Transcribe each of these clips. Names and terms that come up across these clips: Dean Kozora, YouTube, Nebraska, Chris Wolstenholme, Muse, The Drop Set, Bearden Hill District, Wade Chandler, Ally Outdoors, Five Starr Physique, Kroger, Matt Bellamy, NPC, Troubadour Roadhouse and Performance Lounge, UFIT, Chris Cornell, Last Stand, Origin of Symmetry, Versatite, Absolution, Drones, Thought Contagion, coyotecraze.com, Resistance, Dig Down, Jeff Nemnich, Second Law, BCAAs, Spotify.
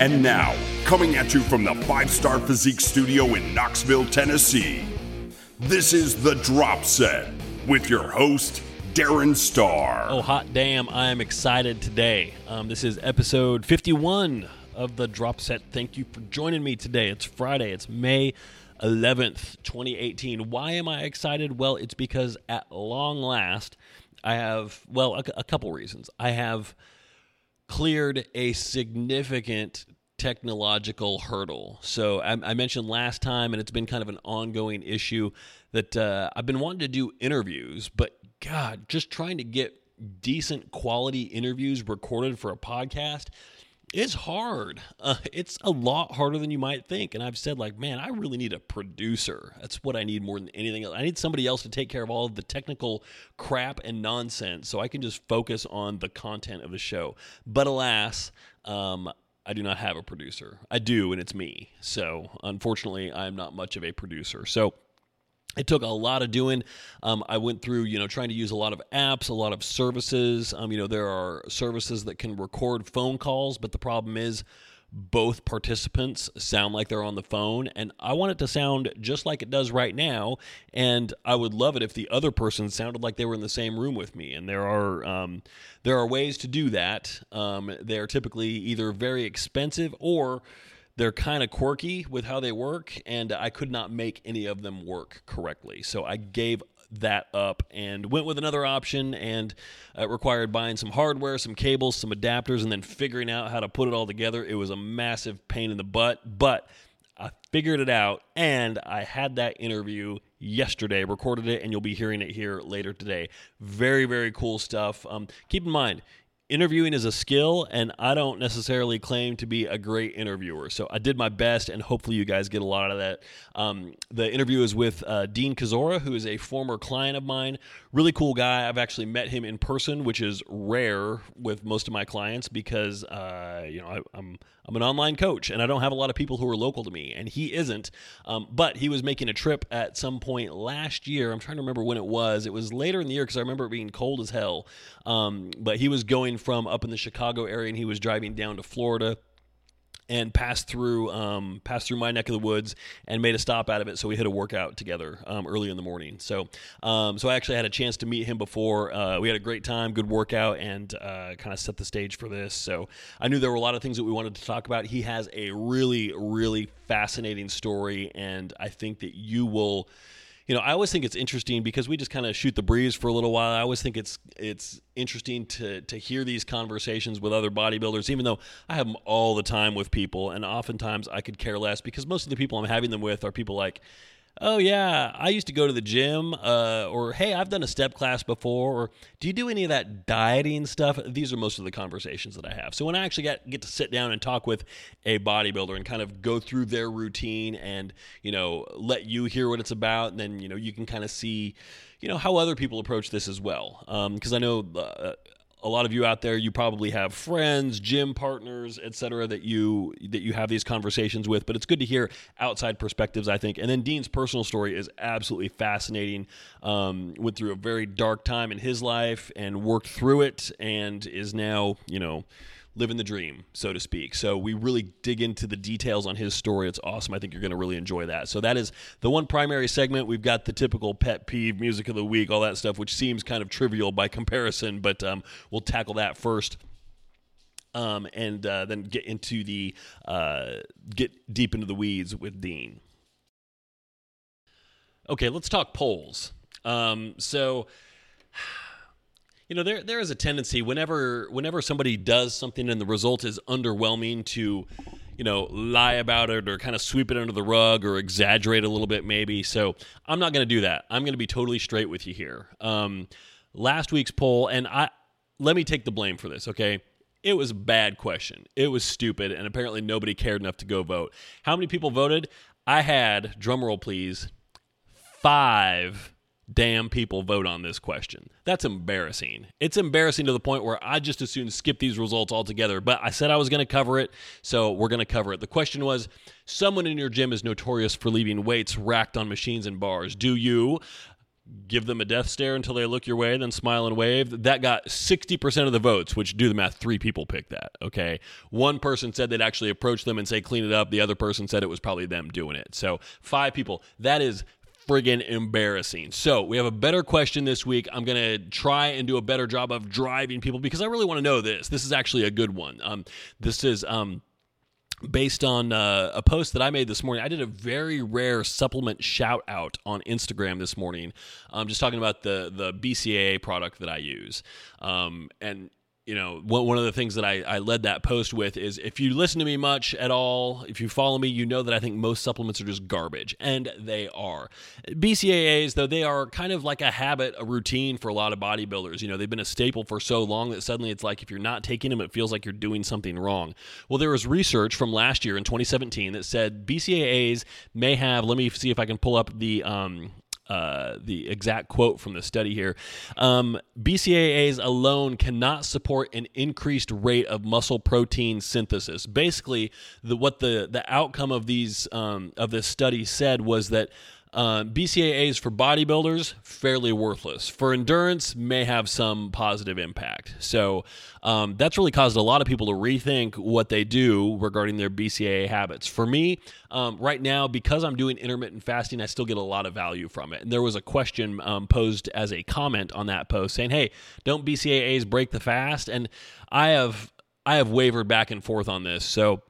And now, coming at you from the 5-Star Physique Studio in Knoxville, Tennessee, this is The Drop Set with your host, Darren Starr. Oh, hot damn, I am excited today. This is episode 51 of The Drop Set. Thank you for joining me today. It's Friday. It's May 11th, 2018. Why am I excited? Well, it's because at long last, I have, well, a couple reasons. I have cleared a significant technological hurdle. So I mentioned last time, and it's been kind of an ongoing issue, that I've been wanting to do interviews, but God, just trying to get decent quality interviews recorded for a podcast, it's hard. It's a lot harder than you might think. And I've said, like, man, I really need a producer. That's what I need more than anything else. I need somebody else to take care of all of the technical crap and nonsense so I can just focus on the content of the show. But alas, I do not have a producer. I do, and it's me. So unfortunately, I'm not much of a producer. So it took a lot of doing. I went through, trying to use a lot of apps, a lot of services. There are services that can record phone calls, but the problem is both participants sound like they're on the phone, and I want it to sound just like it does right now, and I would love it if the other person sounded like they were in the same room with me, and there are ways to do that. They're typically either very expensive or they're kind of quirky with how they work, and I could not make any of them work correctly. So I gave that up and went with another option, and it required buying some hardware, some cables, some adapters, and then figuring out how to put it all together. It was a massive pain in the butt, but I figured it out, and I had that interview yesterday, recorded it, and you'll be hearing it here later today. Very, very cool stuff. Keep in mind, interviewing is a skill, and I don't necessarily claim to be a great interviewer. So I did my best, and hopefully you guys get a lot out of that. The interview is with Dean Kozora, who is a former client of mine. Really cool guy. I've actually met him in person, which is rare with most of my clients because I'm an online coach, and I don't have a lot of people who are local to me, and he isn't. But he was making a trip at some point last year. I'm trying to remember when it was. It was later in the year because I remember it being cold as hell. But he was going from up in the Chicago area, and he was driving down to Florida and passed through my neck of the woods and made a stop out of it. So we had a workout together early in the morning. So I actually had a chance to meet him before. We had a great time, good workout, and kind of set the stage for this. So I knew there were a lot of things that we wanted to talk about. He has a really, really fascinating story, and I think that you will... I always think it's interesting because we just kind of shoot the breeze for a little while. I always think it's interesting to hear these conversations with other bodybuilders, even though I have them all the time with people, and oftentimes I could care less because most of the people I'm having them with are people like, oh yeah, I used to go to the gym, or hey, I've done a step class before, or do you do any of that dieting stuff? These are most of the conversations that I have. So when I actually get to sit down and talk with a bodybuilder and kind of go through their routine and, let you hear what it's about, and then, you can kind of see, how other people approach this as well. Because I know a lot of you out there, you probably have friends, gym partners, et cetera, that you have these conversations with, but it's good to hear outside perspectives, I think. And then Dean's personal story is absolutely fascinating. Went through a very dark time in his life and worked through it and is now, living the dream, so to speak. So we really dig into the details on his story. It's awesome. I think you're going to really enjoy that. So that is the one primary segment. We've got the typical pet peeve, music of the week, all that stuff, which seems kind of trivial by comparison, but we'll tackle that first. And then get deep into the weeds with Dean. Okay, let's talk polls. There is a tendency whenever somebody does something and the result is underwhelming to, lie about it or kind of sweep it under the rug or exaggerate a little bit maybe. So I'm not going to do that. I'm going to be totally straight with you here. Last week's poll, and let me take the blame for this, okay? It was a bad question. It was stupid, and apparently nobody cared enough to go vote. How many people voted? I had, drumroll please, 5 damn people vote on this question. That's embarrassing. It's embarrassing to the point where I just as soon skip these results altogether, but I said I was going to cover it, so we're going to cover it. The question was, someone in your gym is notorious for leaving weights racked on machines and bars. Do you give them a death stare until they look your way, then smile and wave. That got 60% of the votes, which, do the math, 3 people picked that, okay? One person said they'd actually approach them and say, clean it up. The other person said it was probably them doing it. So 5 people. That is friggin' embarrassing. So we have a better question this week. I'm going to try and do a better job of driving people because I really want to know this. This is actually a good one. This is... based on a post that I made this morning. I did a very rare supplement shout out on Instagram this morning. I'm just talking about the BCAA product that I use. And you know, one of the things that I led that post with is, if you listen to me much at all, if you follow me, you know that I think most supplements are just garbage, and they are. BCAAs, though, they are kind of like a habit, a routine for a lot of bodybuilders. You know, they've been a staple for so long that suddenly it's like, if you're not taking them, it feels like you're doing something wrong. Well, there was research from last year in 2017 that said BCAAs may have, let me see if I can pull up the exact quote from the study here. BCAAs alone cannot support an increased rate of muscle protein synthesis. Basically, what the outcome of these of this study said was that BCAAs for bodybuilders, fairly worthless. For endurance, may have some positive impact. So that's really caused a lot of people to rethink what they do regarding their BCAA habits. For me, right now, because I'm doing intermittent fasting, I still get a lot of value from it. And there was a question posed as a comment on that post saying, hey, don't BCAAs break the fast? And I have wavered back and forth on this. So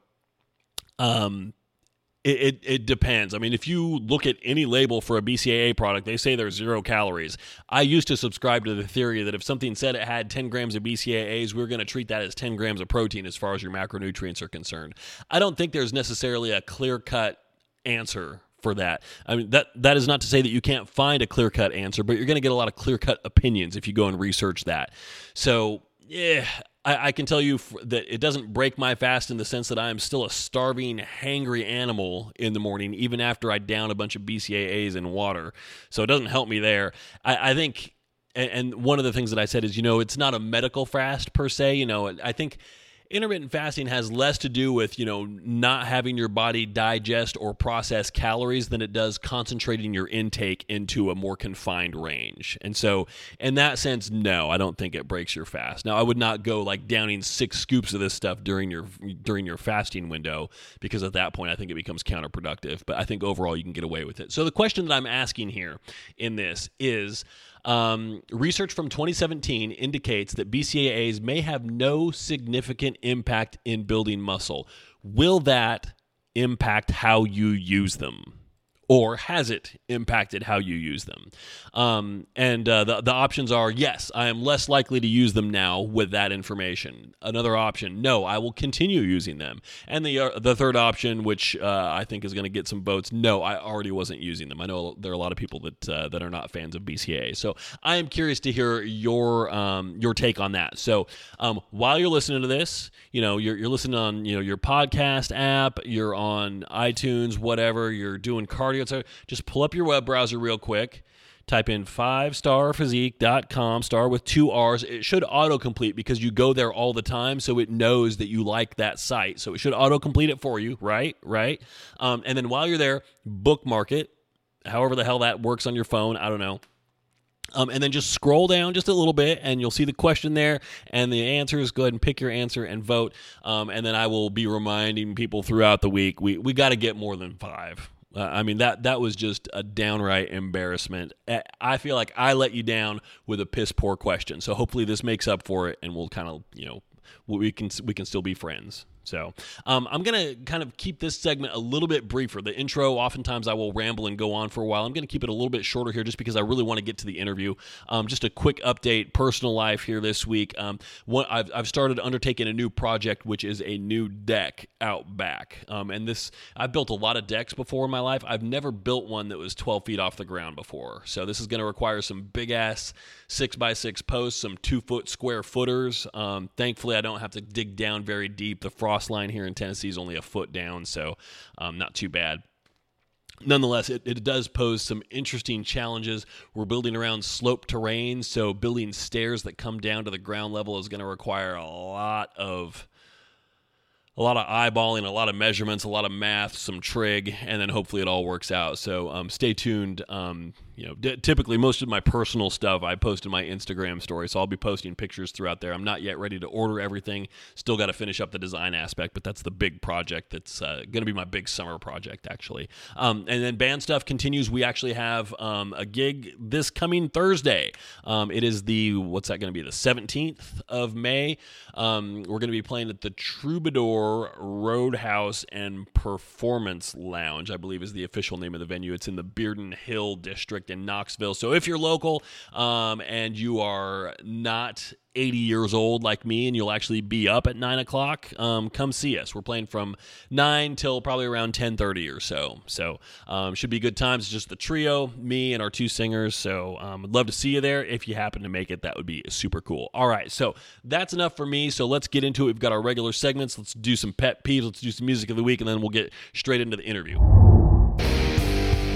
It depends. I mean, if you look at any label for a BCAA product, they say there's 0 calories. I used to subscribe to the theory that if something said it had 10 grams of BCAAs, we're going to treat that as 10 grams of protein as far as your macronutrients are concerned. I don't think there's necessarily a clear-cut answer for that. I mean, that is not to say that you can't find a clear-cut answer, but you're going to get a lot of clear-cut opinions if you go and research that. So, yeah, I can tell you that it doesn't break my fast in the sense that I am still a starving, hangry animal in the morning, even after I down a bunch of BCAAs in water. So it doesn't help me there. I think, and one of the things that I said is, you know, it's not a medical fast per se. You know, I think intermittent fasting has less to do with, you know, not having your body digest or process calories than it does concentrating your intake into a more confined range. And so in that sense, no, I don't think it breaks your fast. Now, I would not go like downing 6 scoops of this stuff during your fasting window, because at that point I think it becomes counterproductive. But I think overall you can get away with it. So the question that I'm asking here in this is, research from 2017 indicates that BCAAs may have no significant impact in building muscle. Will that impact how you use them? Or has it impacted how you use them? The options are, yes, I am less likely to use them now with that information. Another option, no, I will continue using them. And the third option, which I think is going to get some votes, no, I already wasn't using them. I know there are a lot of people that are not fans of BCAA. So I am curious to hear your take on that. So while you're listening to this, you know, you're listening on, you know, your podcast app, you're on iTunes, whatever, you're doing cardio. Just pull up your web browser real quick, type in 5starphysique.com, star with 2 R's. It should autocomplete because you go there all the time, so it knows that you like that site. So it should autocomplete it for you, right? And then while you're there, bookmark it, however the hell that works on your phone, I don't know. And then just scroll down just a little bit, and you'll see the question there and the answers. Go ahead and pick your answer and vote. And then I will be reminding people throughout the week, we got to get more than 5. I mean, that was just a downright embarrassment. I feel like I let you down with a piss poor question. So hopefully this makes up for it, and we'll kind of, you know, we can still be friends. So I'm going to kind of keep this segment a little bit briefer. The intro, oftentimes I will ramble and go on for a while. I'm going to keep it a little bit shorter here just because I really want to get to the interview. Just a quick update, personal life here this week. I've started undertaking a new project, which is a new deck out back. I've built a lot of decks before in my life. I've never built one that was 12 feet off the ground before. So this is going to require some big-ass 6x6 posts, some 2-foot square footers. Thankfully, I don't have to dig down very deep. The frost line here in Tennessee is only a foot down, so not too bad. Nonetheless, it does pose some interesting challenges. We're building around slope terrain, so building stairs that come down to the ground level is going to require a lot of eyeballing, a lot of measurements, a lot of math, some trig, and then hopefully it all works out. So stay tuned. you know, typically most of my personal stuff I post in my Instagram story, so I'll be posting pictures throughout there. I'm not yet ready to order everything. Still got to finish up the design aspect, but that's the big project that's going to be my big summer project, actually. And then band stuff continues. We actually have a gig this coming Thursday. It is the, what's that going to be, the 17th of May. We're going to be playing at the Troubadour Roadhouse and Performance Lounge, I believe is the official name of the venue. It's in the Bearden Hill District in Knoxville. So if you're local and you are not 80 years old like me and you'll actually be up at 9 o'clock, come see us. We're playing from 9 till probably around 10:30 or so. So should be good times. It's just the trio, me, and our two singers. So I'd love to see you there. If you happen to make it, that would be super cool. All right, so that's enough for me. So let's get into it. We've got our regular segments. Let's do some pet peeves. Let's do some music of the week, and then we'll get straight into the interview.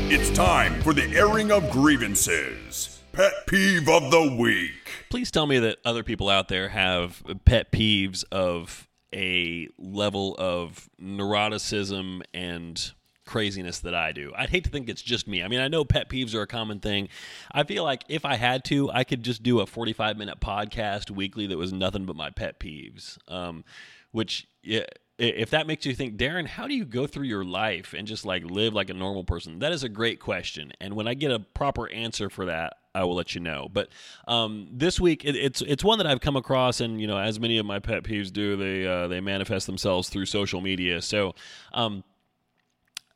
It's time for the airing of grievances. Pet peeve of the week. Please tell me that other people out there have pet peeves of a level of neuroticism and craziness that I do. I'd hate to think it's just me. I mean, I know pet peeves are a common thing. I feel like if I had to, I could just do a 45-minute podcast weekly that was nothing but my pet peeves, which... yeah. If that makes you think, Darren, how do you go through your life and just like live like a normal person? That is a great question. And when I get a proper answer for that, I will let you know. But this week, it's one that I've come across, and you know, as many of my pet peeves do, they manifest themselves through social media. So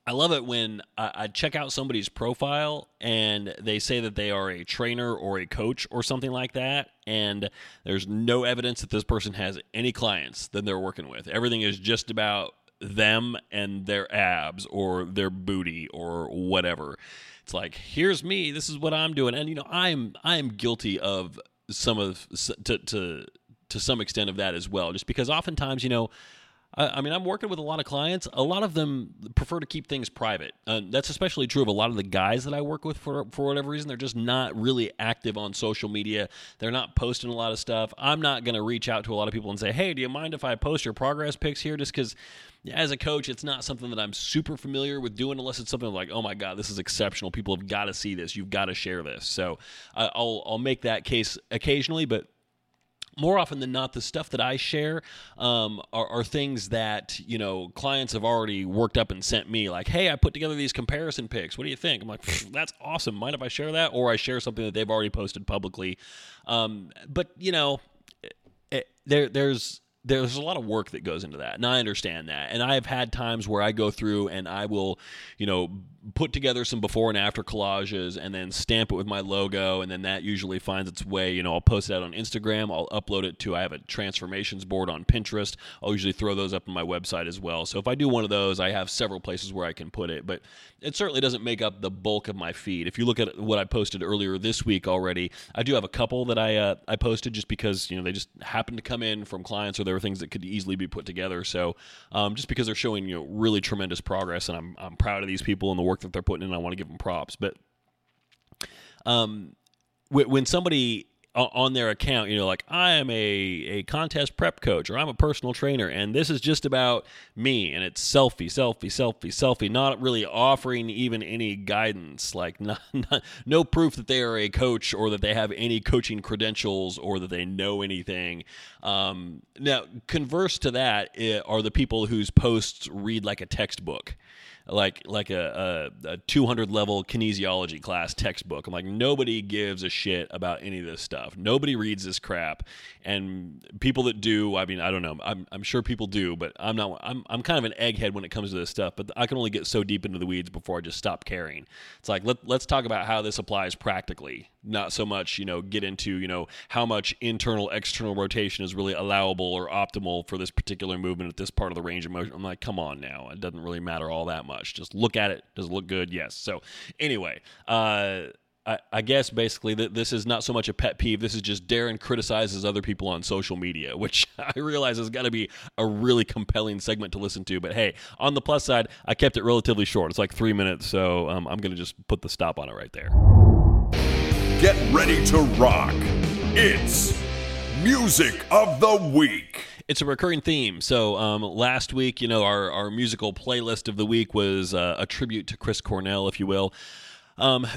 I love it when I check out somebody's profile and they say that they are a trainer or a coach or something like that. And there's no evidence that this person has any clients that they're working with. Everything is just about them and their abs or their booty or whatever. It's like, here's me. This is what I'm doing. And you know, I'm guilty of to some extent of that as well. Just because oftentimes, you know, I mean, I'm working with a lot of clients. A lot of them prefer to keep things private. That's especially true of a lot of the guys that I work with for whatever reason. They're just not really active on social media. They're not posting a lot of stuff. I'm not going to reach out to a lot of people and say, hey, do you mind if I post your progress pics here? Just because as a coach, it's not something that I'm super familiar with doing unless it's something like, oh my God, this is exceptional. People have got to see this. You've got to share this. So I'll make that case occasionally, but more often than not, the stuff that I share are things that, you know, clients have already worked up and sent me. Like, hey, I put together these comparison pics. What do you think? I'm like, that's awesome. Mind if I share that? Or I share something that they've already posted publicly. But, you know, there's a lot of work that goes into that, and I understand that. And I have had times where I go through and I will, you know, put together some before and after collages and then stamp it with my logo, and then that usually finds its way. You know, I'll post it out on Instagram. I'll upload it I have a transformations board on Pinterest. I'll usually throw those up on my website as well. So if I do one of those, I have several places where I can put it, but it certainly doesn't make up the bulk of my feed. If you look at what I posted earlier this week already, I do have a couple that I posted just because, you know, they just happened to come in from clients or there were things that could easily be put together. So just because they're showing, you know, really tremendous progress, and I'm proud of these people and the work that they're putting in, I want to give them props. But when somebody on their account, you know, like, I am a contest prep coach, or I'm a personal trainer, and this is just about me, and it's selfie, not really offering even any guidance, like no proof that they are a coach or that they have any coaching credentials or that they know anything. Now, converse to that are the people whose posts read like a textbook. Like a 200 level kinesiology class textbook. I'm like, nobody gives a shit about any of this stuff. Nobody reads this crap. And people that do, I mean, I don't know. I'm sure people do, but I'm not. I'm kind of an egghead when it comes to this stuff. But I can only get so deep into the weeds before I just stop caring. It's like let's talk about how this applies practically, not so much, you know, get into, you know, how much internal external rotation is really allowable or optimal for this particular movement at this part of the range of motion. I'm like, come on now, it doesn't really matter all that much. Just look at it. Does it look good? Yes. So anyway, I guess basically this is not so much a pet peeve. This is just Darren criticizes other people on social media, which I realize has got to be a really compelling segment to listen to. But hey, on the plus side, I kept it relatively short. It's like 3 minutes, so I'm going to just put the stop on it right there. Get ready to rock. It's Music of the Week. It's a recurring theme. So last week, you know, our musical playlist of the week was a tribute to Chris Cornell, if you will.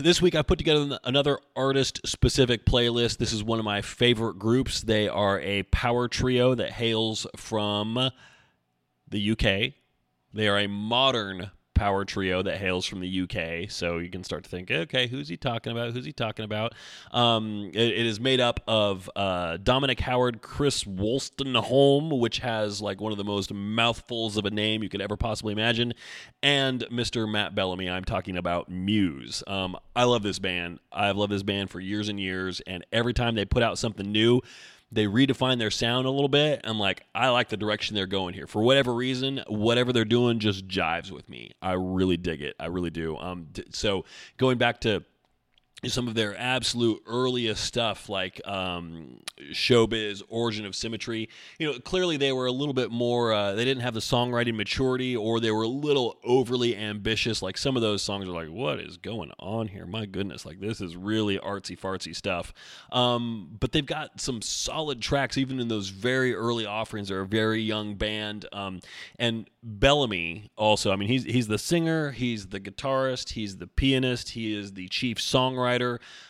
This week I put together another artist-specific playlist. This is one of my favorite groups. They are a power trio that hails from the UK. They are a modern power trio that hails from the UK. So you can start to think, okay, who's he talking about? Who's he talking about? It is made up of Dominic Howard, Chris Wolstenholme, which has like one of the most mouthfuls of a name you could ever possibly imagine, and Mr. Matt Bellamy. I'm talking about Muse. I love this band. I've loved this band for years and years, and every time they put out something new, they redefine their sound a little bit. I'm like, I like the direction they're going here. For whatever reason, whatever they're doing just jives with me. I really dig it. I really do. So going back to some of their absolute earliest stuff, like Showbiz, Origin of Symmetry, you know, clearly they were a little bit more, they didn't have the songwriting maturity, or they were a little overly ambitious. Like some of those songs are like, what is going on here? My goodness, like this is really artsy-fartsy stuff. But they've got some solid tracks, even in those very early offerings. They're a very young band. And Bellamy also, I mean, he's the singer, he's the guitarist, he's the pianist, he is the chief songwriter.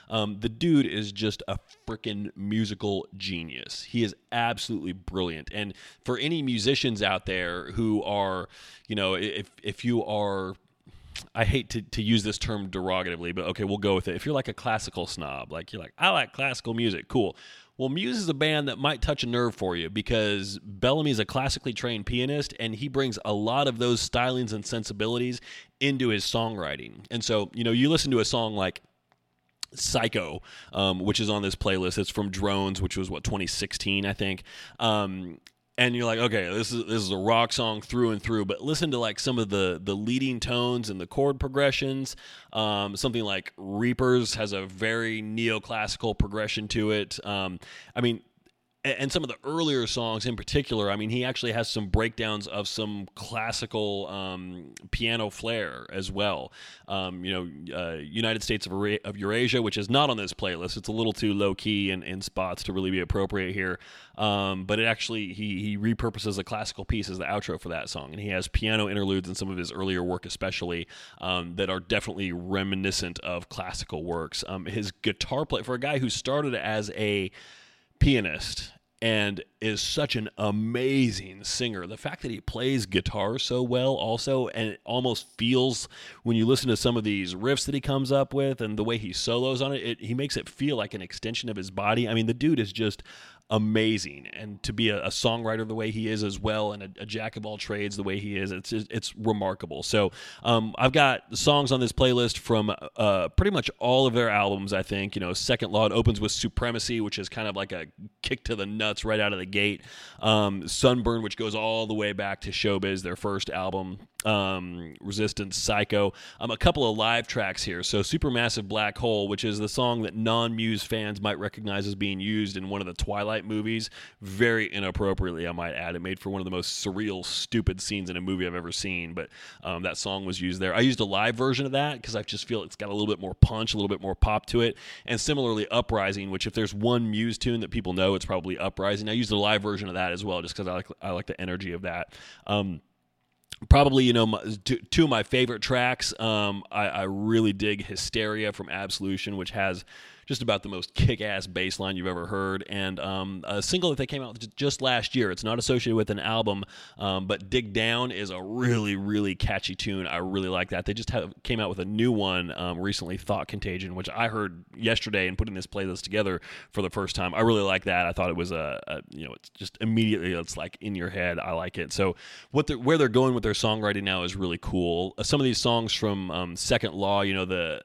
The dude is just a freaking musical genius. He is absolutely brilliant. And for any musicians out there who are, you know, if you are, I hate to use this term derogatively, but okay, we'll go with it. If you're like a classical snob, like you're like, I like classical music, cool. Well, Muse is a band that might touch a nerve for you because Bellamy is a classically trained pianist, and he brings a lot of those stylings and sensibilities into his songwriting. And so, you know, you listen to a song like Psycho, which is on this playlist. It's from Drones, which was 2016, I think. And you're like, okay, this is a rock song through and through. But listen to like some of the leading tones and the chord progressions. Something like Reapers has a very neoclassical progression to it. And some of the earlier songs in particular, I mean, he actually has some breakdowns of some classical piano flair as well. United States of Eurasia, which is not on this playlist. It's a little too low-key in spots to really be appropriate here. But it actually, he repurposes a classical piece as the outro for that song. And he has piano interludes in some of his earlier work especially that are definitely reminiscent of classical works. His guitar play, for a guy who started as a pianist and is such an amazing singer. The fact that he plays guitar so well also, and it almost feels when you listen to some of these riffs that he comes up with and the way he solos on it, he makes it feel like an extension of his body. I mean, the dude is just amazing. And to be a songwriter the way he is as well, and a jack of all trades the way he is, it's remarkable. So I've got songs on this playlist from pretty much all of their albums, I think. You know, Second Law, it opens with Supremacy, which is kind of like a kick to the nuts right out of the gate. Sunburn, which goes all the way back to Showbiz, their first album. Resistance, Psycho. A couple of live tracks here. So Supermassive Black Hole, which is the song that non-Muse fans might recognize as being used in one of the Twilight movies. Very inappropriately, I might add. It made for one of the most surreal, stupid scenes in a movie I've ever seen, but that song was used there. I used a live version of that because I just feel it's got a little bit more punch, a little bit more pop to it. And similarly, Uprising, which if there's one Muse tune that people know, it's probably Uprising. I used a live version of that as well just because I like the energy of that. Probably, you know, two of my favorite tracks. I really dig Hysteria from Absolution, which has just about the most kick-ass bass line you've ever heard. And a single that they came out with just last year. It's not associated with an album, but Dig Down is a really, really catchy tune. I really like that. They just came out with a new one recently, Thought Contagion, which I heard yesterday in putting this playlist together for the first time. I really like that. I thought it was it's just immediately, it's like in your head. I like it. So where they're going with their songwriting now is really cool. Some of these songs from Second Law, you know, the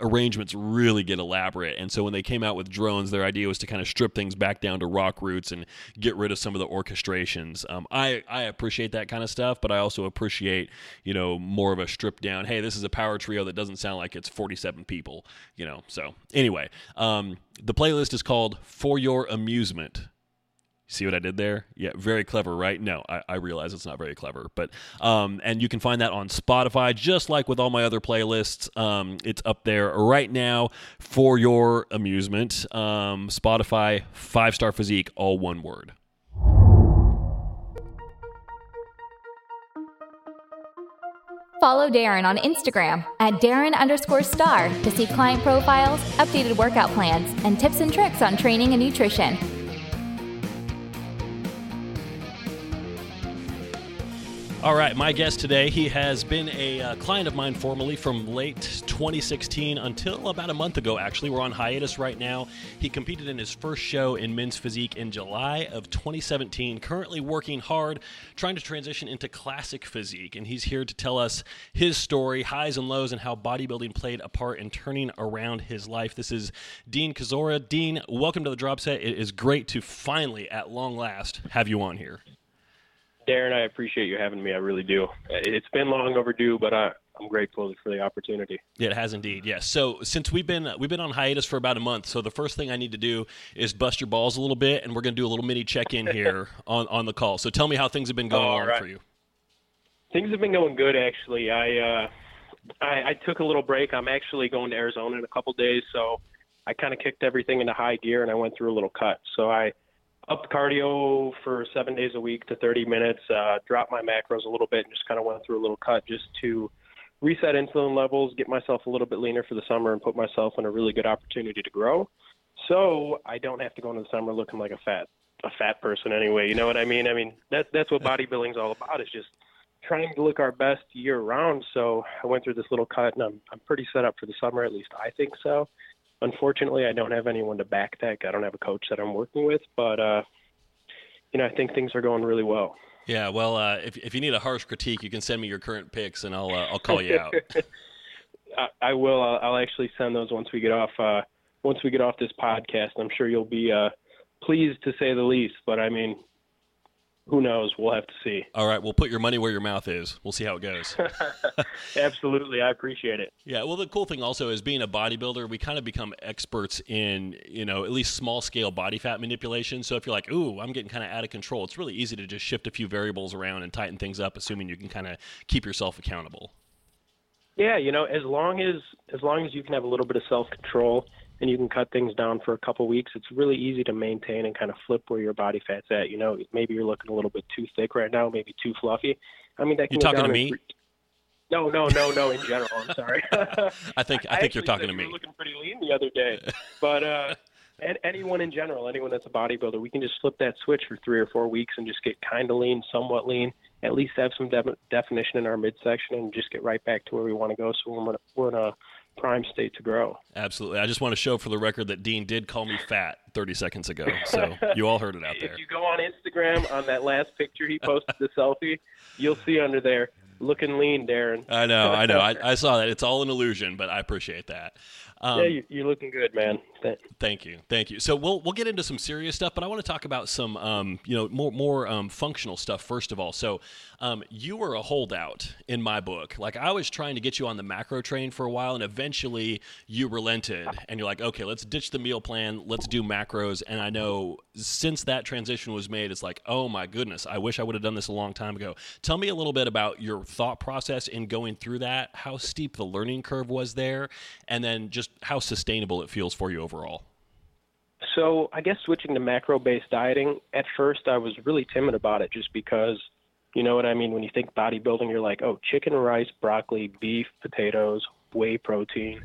arrangements really get elaborate. And so when they came out with Drones, their idea was to kind of strip things back down to rock roots and get rid of some of the orchestrations. I appreciate that kind of stuff, but I also appreciate, you know, more of a stripped down, hey, this is a power trio that doesn't sound like it's 47 people, you know. So anyway, the playlist is called For Your Amusement. See what I did there? Yeah, very clever, right? No, I realize it's not very clever. But and you can find that on Spotify, just like with all my other playlists. It's up there right now for your amusement. Spotify, 5-Star Physique, all one word. Follow Darren on Instagram at Darren_Starr to see client profiles, updated workout plans, and tips and tricks on training and nutrition. All right, my guest today, he has been a client of mine formerly from late 2016 until about a month ago, actually. We're on hiatus right now. He competed in his first show in men's physique in July of 2017, currently working hard, trying to transition into classic physique. And he's here to tell us his story, highs and lows, and how bodybuilding played a part in turning around his life. This is Dean Kozora. Dean, welcome to The Drop Set. It is great to finally, at long last, have you on here. Darren, I appreciate you having me. I really do. It's been long overdue, but I'm grateful for the opportunity. Yeah, it has indeed. Yes. So since we've been on hiatus for about a month, so the first thing I need to do is bust your balls a little bit, and we're going to do a little mini check-in here on the call. So tell me how things have been going on for you. Things have been going good, actually. I took a little break. I'm actually going to Arizona in a couple days, so I kind of kicked everything into high gear, and I went through a little cut. So I up cardio for 7 days a week to 30 minutes, dropped my macros a little bit, and just kind of went through a little cut just to reset insulin levels, get myself a little bit leaner for the summer, and put myself in a really good opportunity to grow. So I don't have to go into the summer looking like a fat person anyway. You know what I mean? that's what bodybuilding's all about, is just trying to look our best year round. So I went through this little cut, and I'm pretty set up for the summer, at least I think so. Unfortunately, I don't have anyone to back that. I don't have a coach that I'm working with, but, I think things are going really well. Yeah, well, if you need a harsh critique, you can send me your current picks, and I'll call you out. I will. I'll actually send those once we get off. Once we get off this podcast, I'm sure you'll be pleased, to say the least. But who knows? We'll have to see. All right. We'll put your money where your mouth is. We'll see how it goes. Absolutely. I appreciate it. Yeah. Well, the cool thing also is, being a bodybuilder, we kind of become experts in, at least small scale body fat manipulation. So if you're like, ooh, I'm getting kind of out of control, it's really easy to just shift a few variables around and tighten things up, assuming you can kind of keep yourself accountable. Yeah. As long as you can have a little bit of self-control and you can cut things down for a couple weeks, it's really easy to maintain and kind of flip where your body fat's at. Maybe you're looking a little bit too thick right now, maybe too fluffy. That can go down. You talking to me? No, in general. I'm sorry. I think you're talking to me. You were looking pretty lean the other day. But and anyone in general, anyone that's a bodybuilder, we can just flip that switch for 3 or 4 weeks and just get kind of lean, somewhat lean, at least have some definition in our midsection, and just get right back to where we want to go. So we're in a prime state to grow. Absolutely. I just want to show for the record that Dean did call me fat 30 seconds ago, so you all heard it out there. If you go on Instagram, on that last picture he posted, the selfie, you'll see under there, looking lean, Darren. I know. I saw that. It's all an illusion, but I appreciate that. You're looking good, man. Thank you. So we'll get into some serious stuff, but I want to talk about some more functional stuff first of all. So you were a holdout in my book. Like, I was trying to get you on the macro train for a while, and eventually you relented, and you're like, okay, let's ditch the meal plan, let's do macros. And I know since that transition was made, it's like, oh my goodness, I wish I would have done this a long time ago. Tell me a little bit about your thought process in going through that, how steep the learning curve was there, and then just how sustainable it feels for you overall. So I guess switching to macro-based dieting, at first I was really timid about it, just because, when you think bodybuilding, you're like, oh, chicken, rice, broccoli, beef, potatoes, whey protein,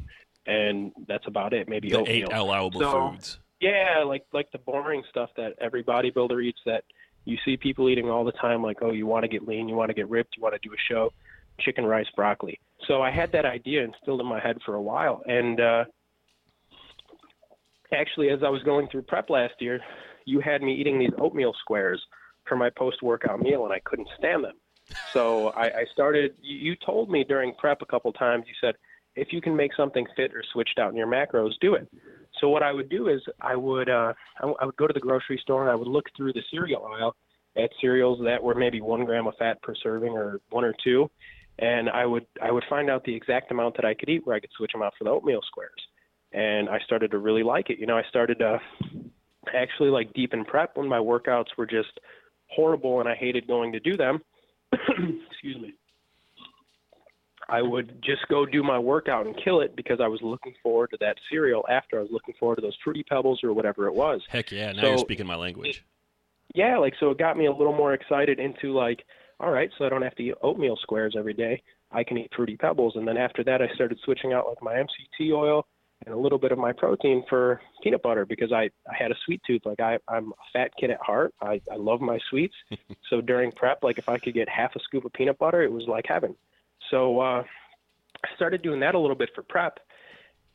and that's about it. Maybe oatmeal. 8 allowable foods. Yeah, like the boring stuff that every bodybuilder eats, that you see people eating all the time, like, oh, you want to get lean, you want to get ripped, you want to do a show, chicken, rice, broccoli. So I had that idea instilled in my head for a while. And actually, as I was going through prep last year, you had me eating these oatmeal squares for my post-workout meal, and I couldn't stand them. So I started – you told me during prep a couple times, you said, if you can make something fit or switched out in your macros, do it. So what I would do is I would go to the grocery store, and I would look through the cereal aisle at cereals that were maybe 1 gram of fat per serving, or 1 or 2. And I would find out the exact amount that I could eat, where I could switch them out for the oatmeal squares. And I started to really like it. I started to actually like deep in prep, when my workouts were just horrible and I hated going to do them. Excuse me. I would just go do my workout and kill it, because I was looking forward to that cereal after. I was looking forward to those Fruity Pebbles or whatever it was. Heck yeah, now you're speaking my language. So it got me a little more excited into like, all right, so I don't have to eat oatmeal squares every day. I can eat Fruity Pebbles. And then after that, I started switching out like my MCT oil and a little bit of my protein for peanut butter, because I had a sweet tooth. Like I'm a fat kid at heart. I love my sweets. So during prep, like if I could get half a scoop of peanut butter, it was like heaven. So I started doing that a little bit for prep.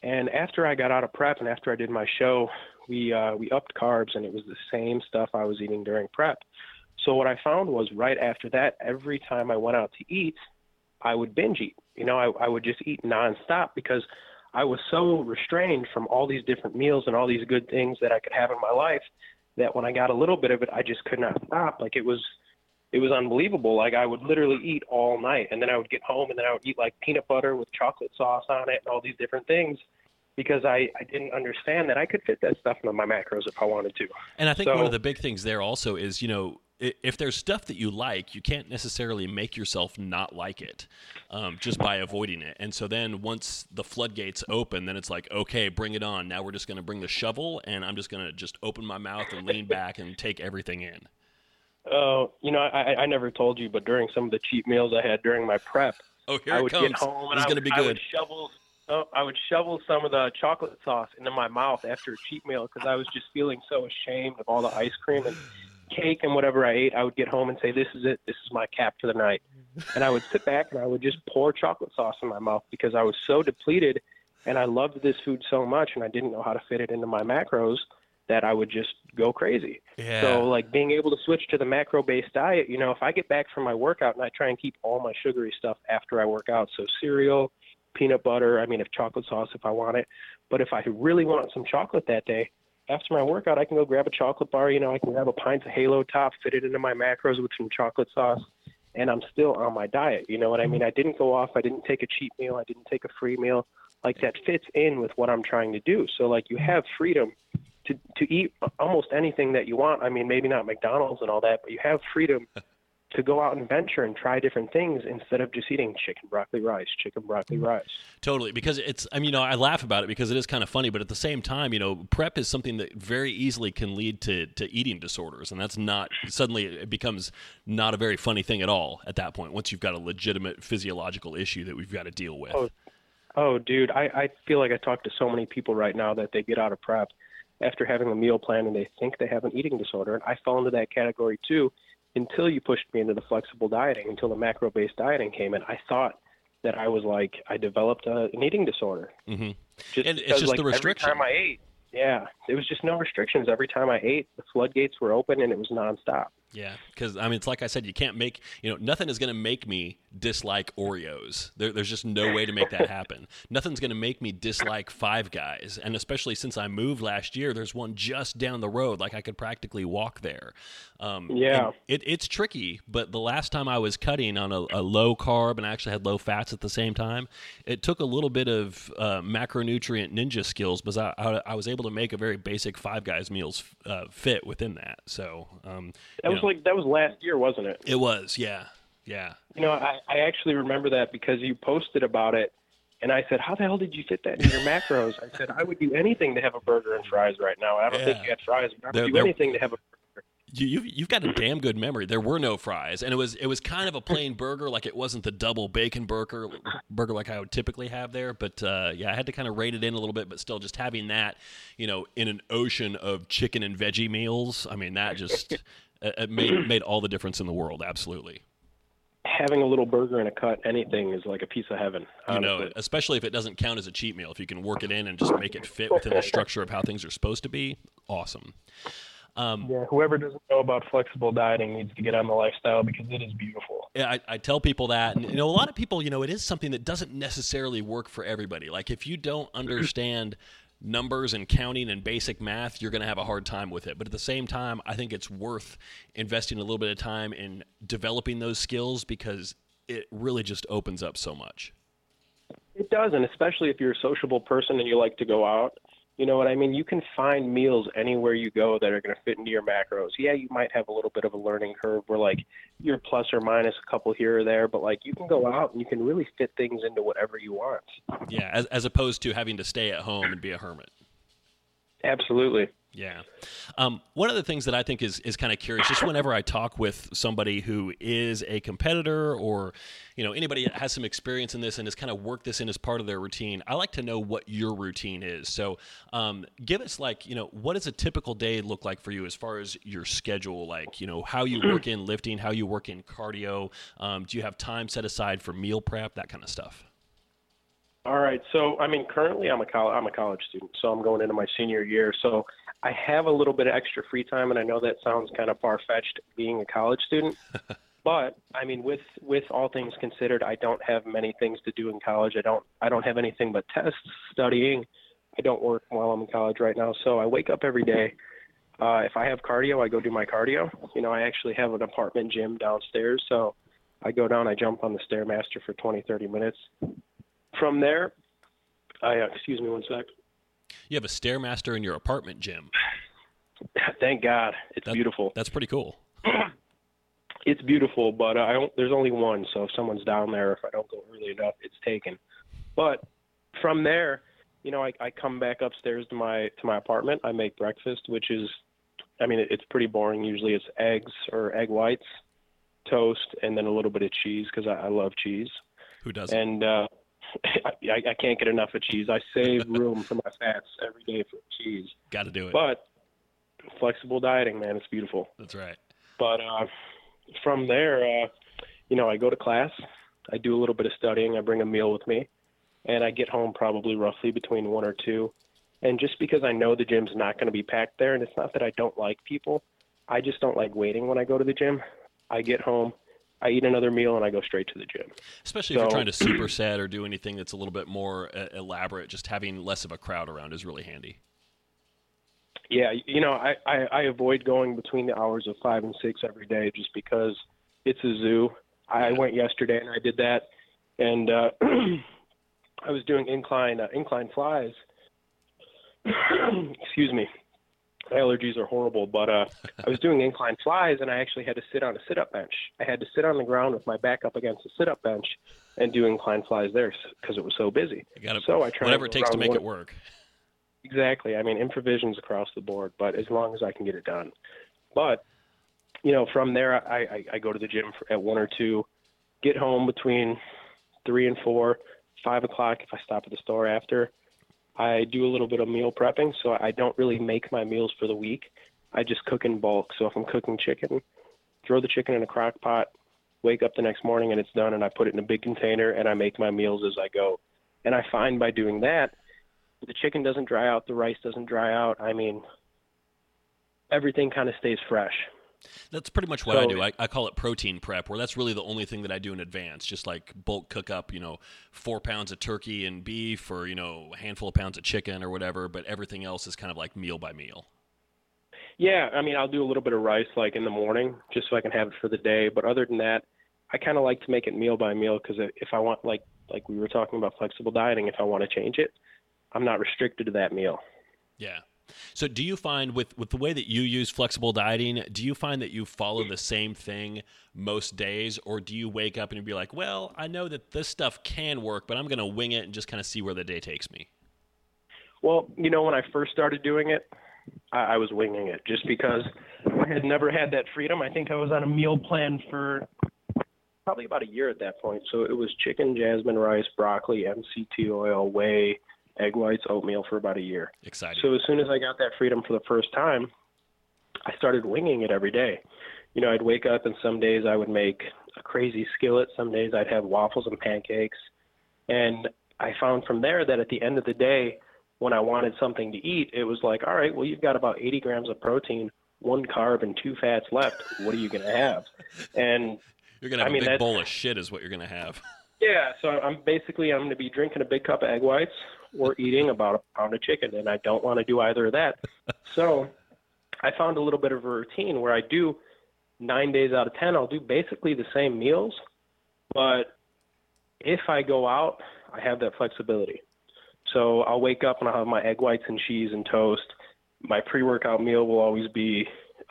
And after I got out of prep and after I did my show, we upped carbs, and it was the same stuff I was eating during prep. So what I found was right after that, every time I went out to eat, I would binge eat. You know, I would just eat nonstop because I was so restrained from all these different meals and all these good things that I could have in my life that when I got a little bit of it, I just could not stop. Like it was unbelievable. Like I would literally eat all night, and then I would get home, and then I would eat like peanut butter with chocolate sauce on it and all these different things, because I didn't understand that I could fit that stuff into my macros if I wanted to. And I think one of the big things there also is, you know, if there's stuff that you like, you can't necessarily make yourself not like it just by avoiding it. And so then once the floodgates open, then it's like, okay, bring it on. Now we're just going to bring the shovel, and I'm just going to just open my mouth and lean back and take everything in. Oh, you know, I never told you, but during some of the cheat meals I had during my prep, I would get home and I would shovel some of the chocolate sauce into my mouth after a cheat meal because I was just feeling so ashamed of all the ice cream and cake and whatever I ate. I would get home and say, this is it. This is my cap for the night. And I would sit back and I would just pour chocolate sauce in my mouth because I was so depleted and I loved this food so much and I didn't know how to fit it into my macros that I would just go crazy. Yeah. So like being able to switch to the macro-based diet, you know, if I get back from my workout and I try and keep all my sugary stuff after I work out, so cereal, peanut butter, I mean, if chocolate sauce, if I want it. But if I really want some chocolate that day, after my workout, I can go grab a chocolate bar. You know, I can grab a pint of Halo Top, fit it into my macros with some chocolate sauce, and I'm still on my diet. You know what I mean? I didn't go off. I didn't take a cheat meal. I didn't take a free meal. Like that fits in with what I'm trying to do. So like you have freedom to eat almost anything that you want. I mean, maybe not McDonald's and all that, but you have freedom to go out and venture and try different things instead of just eating chicken, broccoli, rice. Totally. Because it's, I mean, you know, I laugh about it because it is kind of funny, but at the same time, you know, prep is something that very easily can lead to eating disorders. And that's not, suddenly it becomes not a very funny thing at all at that point, once you've got a legitimate physiological issue that we've got to deal with. Oh dude, I feel like I talk to so many people right now that they get out of prep after having a meal plan and they think they have an eating disorder. And I fell into that category too, until you pushed me into the flexible dieting, until the macro-based dieting came in. I thought that I was like, I developed an eating disorder. Mm-hmm. It's just the restriction. Every time I ate, there was just no restrictions. Every time I ate, the floodgates were open and it was nonstop. Yeah, because, I mean, it's like I said, you can't make, you know, nothing is going to make me dislike Oreos. There's just no way to make that happen. Nothing's going to make me dislike Five Guys. And especially since I moved last year, there's one just down the road. Like I could practically walk there. It's tricky, but the last time I was cutting on a low carb and I actually had low fats at the same time, it took a little bit of macronutrient ninja skills because I was able to make a very basic Five Guys meals fit within that. So that was last year, wasn't it? It was, yeah. You know, I actually remember that because you posted about it, and I said, "How the hell did you fit that in your macros?" I said, "I would do anything to have a burger and fries right now. I don't think you had fries, but I would do anything to have a burger." You've got a damn good memory. There were no fries, and it was kind of a plain burger, like it wasn't the double bacon burger like I would typically have there. But I had to kind of rate it in a little bit, but still, just having that, you know, in an ocean of chicken and veggie meals, I mean, that just it made all the difference in the world. Absolutely. Having a little burger and a cut, anything is like a piece of heaven. Honestly. You know, especially if it doesn't count as a cheat meal. If you can work it in and just make it fit within the structure of how things are supposed to be, awesome. Whoever doesn't know about flexible dieting needs to get on the lifestyle because it is beautiful. Yeah, I tell people that. And, you know, a lot of people, you know, it is something that doesn't necessarily work for everybody. Like if you don't understand numbers and counting and basic math, you're going to have a hard time with it. But at the same time, I think it's worth investing a little bit of time in developing those skills because it really just opens up so much. It does, and especially if you're a sociable person and you like to go out. You know what I mean? You can find meals anywhere you go that are going to fit into your macros. Yeah, you might have a little bit of a learning curve where, like, you're plus or minus a couple here or there, but, like, you can go out and you can really fit things into whatever you want. Yeah, as opposed to having to stay at home and be a hermit. Absolutely. Yeah. One of the things that I think is kind of curious, just whenever I talk with somebody who is a competitor or, you know, anybody that has some experience in this and has kind of worked this in as part of their routine, I like to know what your routine is. So give us like, you know, what does a typical day look like for you as far as your schedule? Like, you know, how you work in lifting, how you work in cardio. Do you have time set aside for meal prep, that kind of stuff? All right. So, I mean, currently I'm a college student, so I'm going into my senior year. So I have a little bit of extra free time, and I know that sounds kind of far-fetched being a college student, but I mean, with all things considered, I don't have many things to do in college. I don't have anything but tests, studying. I don't work while I'm in college right now. So I wake up every day. If I have cardio, I go do my cardio. You know, I actually have an apartment gym downstairs. So I go down, I jump on the Stairmaster for 20, 30 minutes. From there, excuse me one sec. You have a Stairmaster in your apartment gym. Thank God. It's beautiful. That's pretty cool. It's beautiful, but there's only one, so if someone's down there, if I don't go early enough, it's taken. But from there, you know, I come back upstairs to my apartment. I make breakfast, which is, I mean, it's pretty boring. Usually it's eggs or egg whites, toast, and then a little bit of cheese because I love cheese. Who doesn't? And I can't get enough of cheese. I save room for my fats every day for cheese. Got to do it. But flexible dieting, man, it's beautiful. That's right. But from there, you know, I go to class. I do a little bit of studying. I bring a meal with me. And I get home probably roughly between 1 or 2. And just because I know the gym's not going to be packed there, and it's not that I don't like people, I just don't like waiting when I go to the gym. I get home. I eat another meal and I go straight to the gym. Especially if you're trying to superset or do anything that's a little bit more elaborate, just having less of a crowd around is really handy. Yeah, you know, I avoid going between the hours of 5 and 6 every day just because it's a zoo. I went yesterday and I did that, and I was doing incline flies. Excuse me. My allergies are horrible, but I was doing incline flies, and I actually had to sit on a sit-up bench. I had to sit on the ground with my back up against a sit-up bench and do incline flies there because it was so busy. So I tried whatever it takes to make it work. Exactly. I mean, improvisions across the board, but as long as I can get it done. But, you know, from there, I go to the gym at 1 or 2, get home between 3 and 4, 5 o'clock if I stop at the store after. I do a little bit of meal prepping, so I don't really make my meals for the week. I just cook in bulk. So if I'm cooking chicken, throw the chicken in a crock pot, wake up the next morning and it's done, and I put it in a big container and I make my meals as I go. And I find by doing that, the chicken doesn't dry out, the rice doesn't dry out. I mean, everything kind of stays fresh. That's pretty much what I do. I call it protein prep, where that's really the only thing that I do in advance, just like bulk cook up, you know, 4 pounds of turkey and beef or, you know, a handful of pounds of chicken or whatever, but everything else is kind of like meal by meal. Yeah, I mean, I'll do a little bit of rice like in the morning just so I can have it for the day. But other than that, I kind of like to make it meal by meal because if I want, like we were talking about flexible dieting, if I want to change it, I'm not restricted to that meal. Yeah. So do you find with the way that you use flexible dieting, do you find that you follow the same thing most days, or do you wake up and be like, well, I know that this stuff can work, but I'm going to wing it and just kind of see where the day takes me? Well, you know, when I first started doing it, I was winging it just because I had never had that freedom. I think I was on a meal plan for probably about a year at that point. So it was chicken, jasmine rice, broccoli, MCT oil, whey, egg whites, oatmeal for about a year. Exciting. So as soon as I got that freedom for the first time, I started winging it every day. You know, I'd wake up and some days I would make a crazy skillet. Some days I'd have waffles and pancakes. And I found from there that at the end of the day, when I wanted something to eat, it was like, all right, well, you've got about 80 grams of protein, 1 carb and 2 fats left. What are you going to have? And you're going to have a big bowl of shit is what you're going to have. Yeah. So I'm going to be drinking a big cup of egg whites. We're eating about a pound of chicken, and I don't want to do either of that. So I found a little bit of a routine where I do 9 days out of 10, I'll do basically the same meals, but if I go out, I have that flexibility. So I'll wake up and I'll have my egg whites and cheese and toast. My pre-workout meal will always be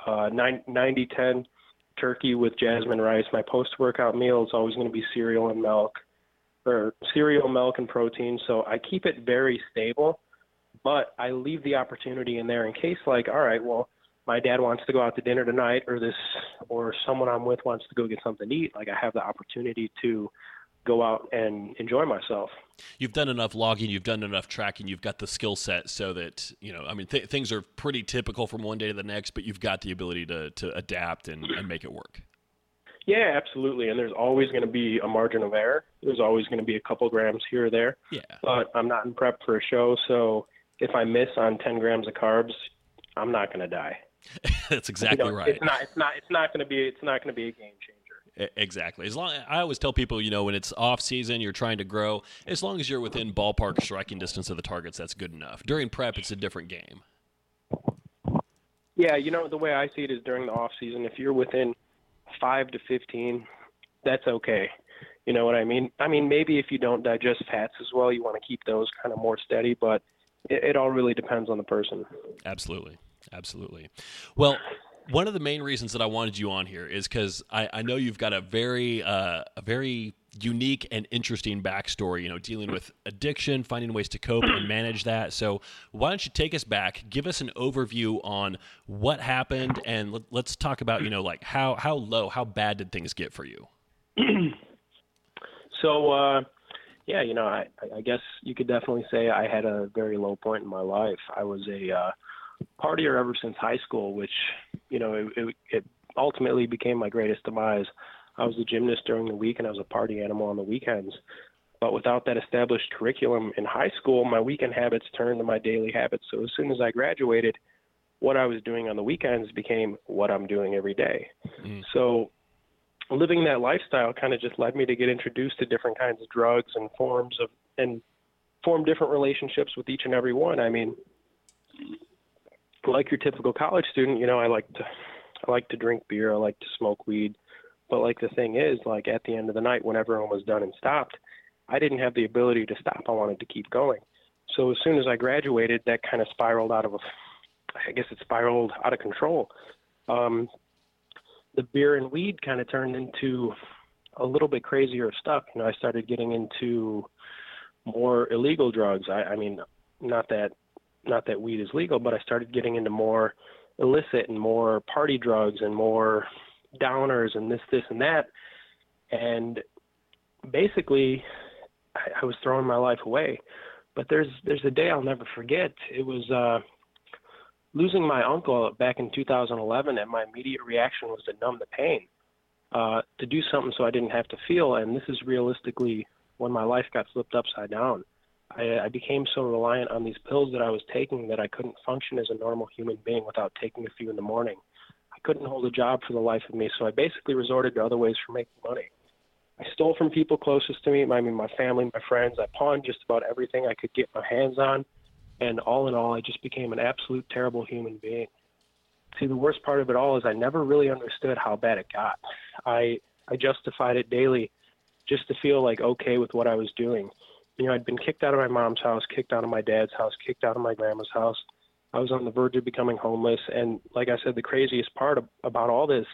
90-10 turkey with jasmine rice. My post-workout meal is always going to be cereal, milk, and protein. So I keep it very stable, But I leave the opportunity in there in case, like, all right, well, my dad wants to go out to dinner tonight, or someone I'm with wants to go get something to eat. Like, I have the opportunity to go out and enjoy myself. You've done enough logging, you've done enough tracking, you've got the skill set so that, you know, I mean, things are pretty typical from one day to the next, but you've got the ability to adapt and make it work. Yeah, absolutely. And there's always going to be a margin of error. There's always going to be a couple grams here or there. Yeah. But I'm not in prep for a show, so if I miss on 10 grams of carbs, I'm not going to die. That's exactly, you know, right. It's not going to be a game changer. Exactly. As long, I always tell people, you know, when it's off season, you're trying to grow. As long as you're within ballpark striking distance of the targets, that's good enough. During prep, it's a different game. Yeah, you know, the way I see it is during the off season, if you're within 5 to 15, that's okay. You know what I mean? I mean, maybe if you don't digest fats as well, you want to keep those kind of more steady, but it all really depends on the person. Absolutely, absolutely. Well, one of the main reasons that I wanted you on here is because I know you've got a very unique and interesting backstory, you know, dealing with addiction, finding ways to cope and manage that. So why don't you take us back, give us an overview on what happened, and let's talk about, you know, like how bad did things get for you? So, yeah, you know, I guess you could definitely say I had a very low point in my life. I was a partier ever since high school, which, you know, it ultimately became my greatest demise. I was a gymnast during the week and I was a party animal on the weekends. But without that established curriculum in high school, my weekend habits turned to my daily habits. So as soon as I graduated, what I was doing on the weekends became what I'm doing every day. Mm. So living that lifestyle kind of just led me to get introduced to different kinds of drugs and form different relationships with each and every one. I mean, like your typical college student, you know, I like to drink beer, I like to smoke weed, but like the thing is, like at the end of the night, when everyone was done and stopped, I didn't have the ability to stop. I wanted to keep going. So as soon as I graduated, that kind of spiraled out of control. The beer and weed kind of turned into a little bit crazier stuff. You know, I started getting into more illegal drugs. I mean, not that weed is legal, but I started getting into more illicit and more party drugs and more downers and this and that. And basically I was throwing my life away, but there's a day I'll never forget. It was, losing my uncle back in 2011. And my immediate reaction was to numb the pain, to do something so I didn't have to feel. And this is realistically when my life got flipped upside down. I became so reliant on these pills that I was taking that I couldn't function as a normal human being without taking a few in the morning. I couldn't hold a job for the life of me, so I basically resorted to other ways for making money. I stole from people closest to me, I mean my family, my friends. I pawned just about everything I could get my hands on, and all in all, I just became an absolute terrible human being. See, the worst part of it all is I never really understood how bad it got. I justified it daily just to feel like okay with what I was doing. You know, I'd been kicked out of my mom's house, kicked out of my dad's house, kicked out of my grandma's house. I was on the verge of becoming homeless. And like I said, the craziest part about all this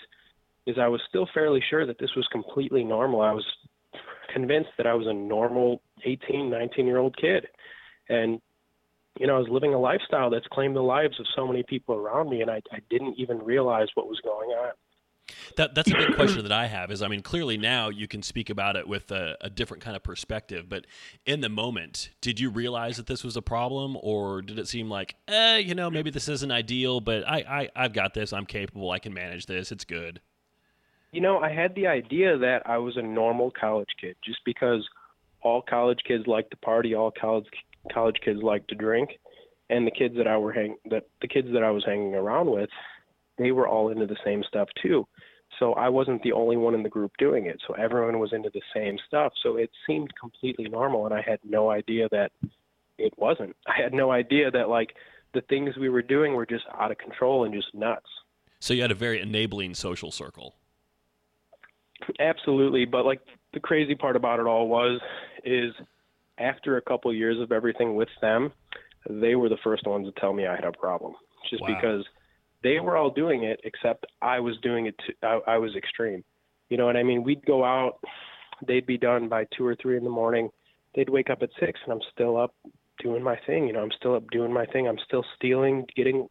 is I was still fairly sure that this was completely normal. I was convinced that I was a normal 18, 19-year-old kid. And, you know, I was living a lifestyle that's claimed the lives of so many people around me, and I didn't even realize what was going on. That's a big question that I have is, I mean, clearly now you can speak about it with a different kind of perspective, but in the moment, did you realize that this was a problem, or did it seem like, you know, maybe this isn't ideal, but I've got this, I'm capable, I can manage this, it's good? You know, I had the idea that I was a normal college kid just because all college kids like to party, all college kids like to drink, and the kids that I was hanging around with, they were all into the same stuff too. So I wasn't the only one in the group doing it. So everyone was into the same stuff. So it seemed completely normal. And I had no idea that it wasn't. I had no idea that like the things we were doing were just out of control and just nuts. So you had a very enabling social circle. Absolutely. But like the crazy part about it all is after a couple of years of everything with them, they were the first ones to tell me I had a problem just because they were all doing it, except I was doing it too. I was extreme. You know what I mean? We'd go out. They'd be done by 2 or 3 in the morning. They'd wake up at 6, and I'm still up doing my thing. You know, I'm still up doing my thing. I'm still stealing, getting,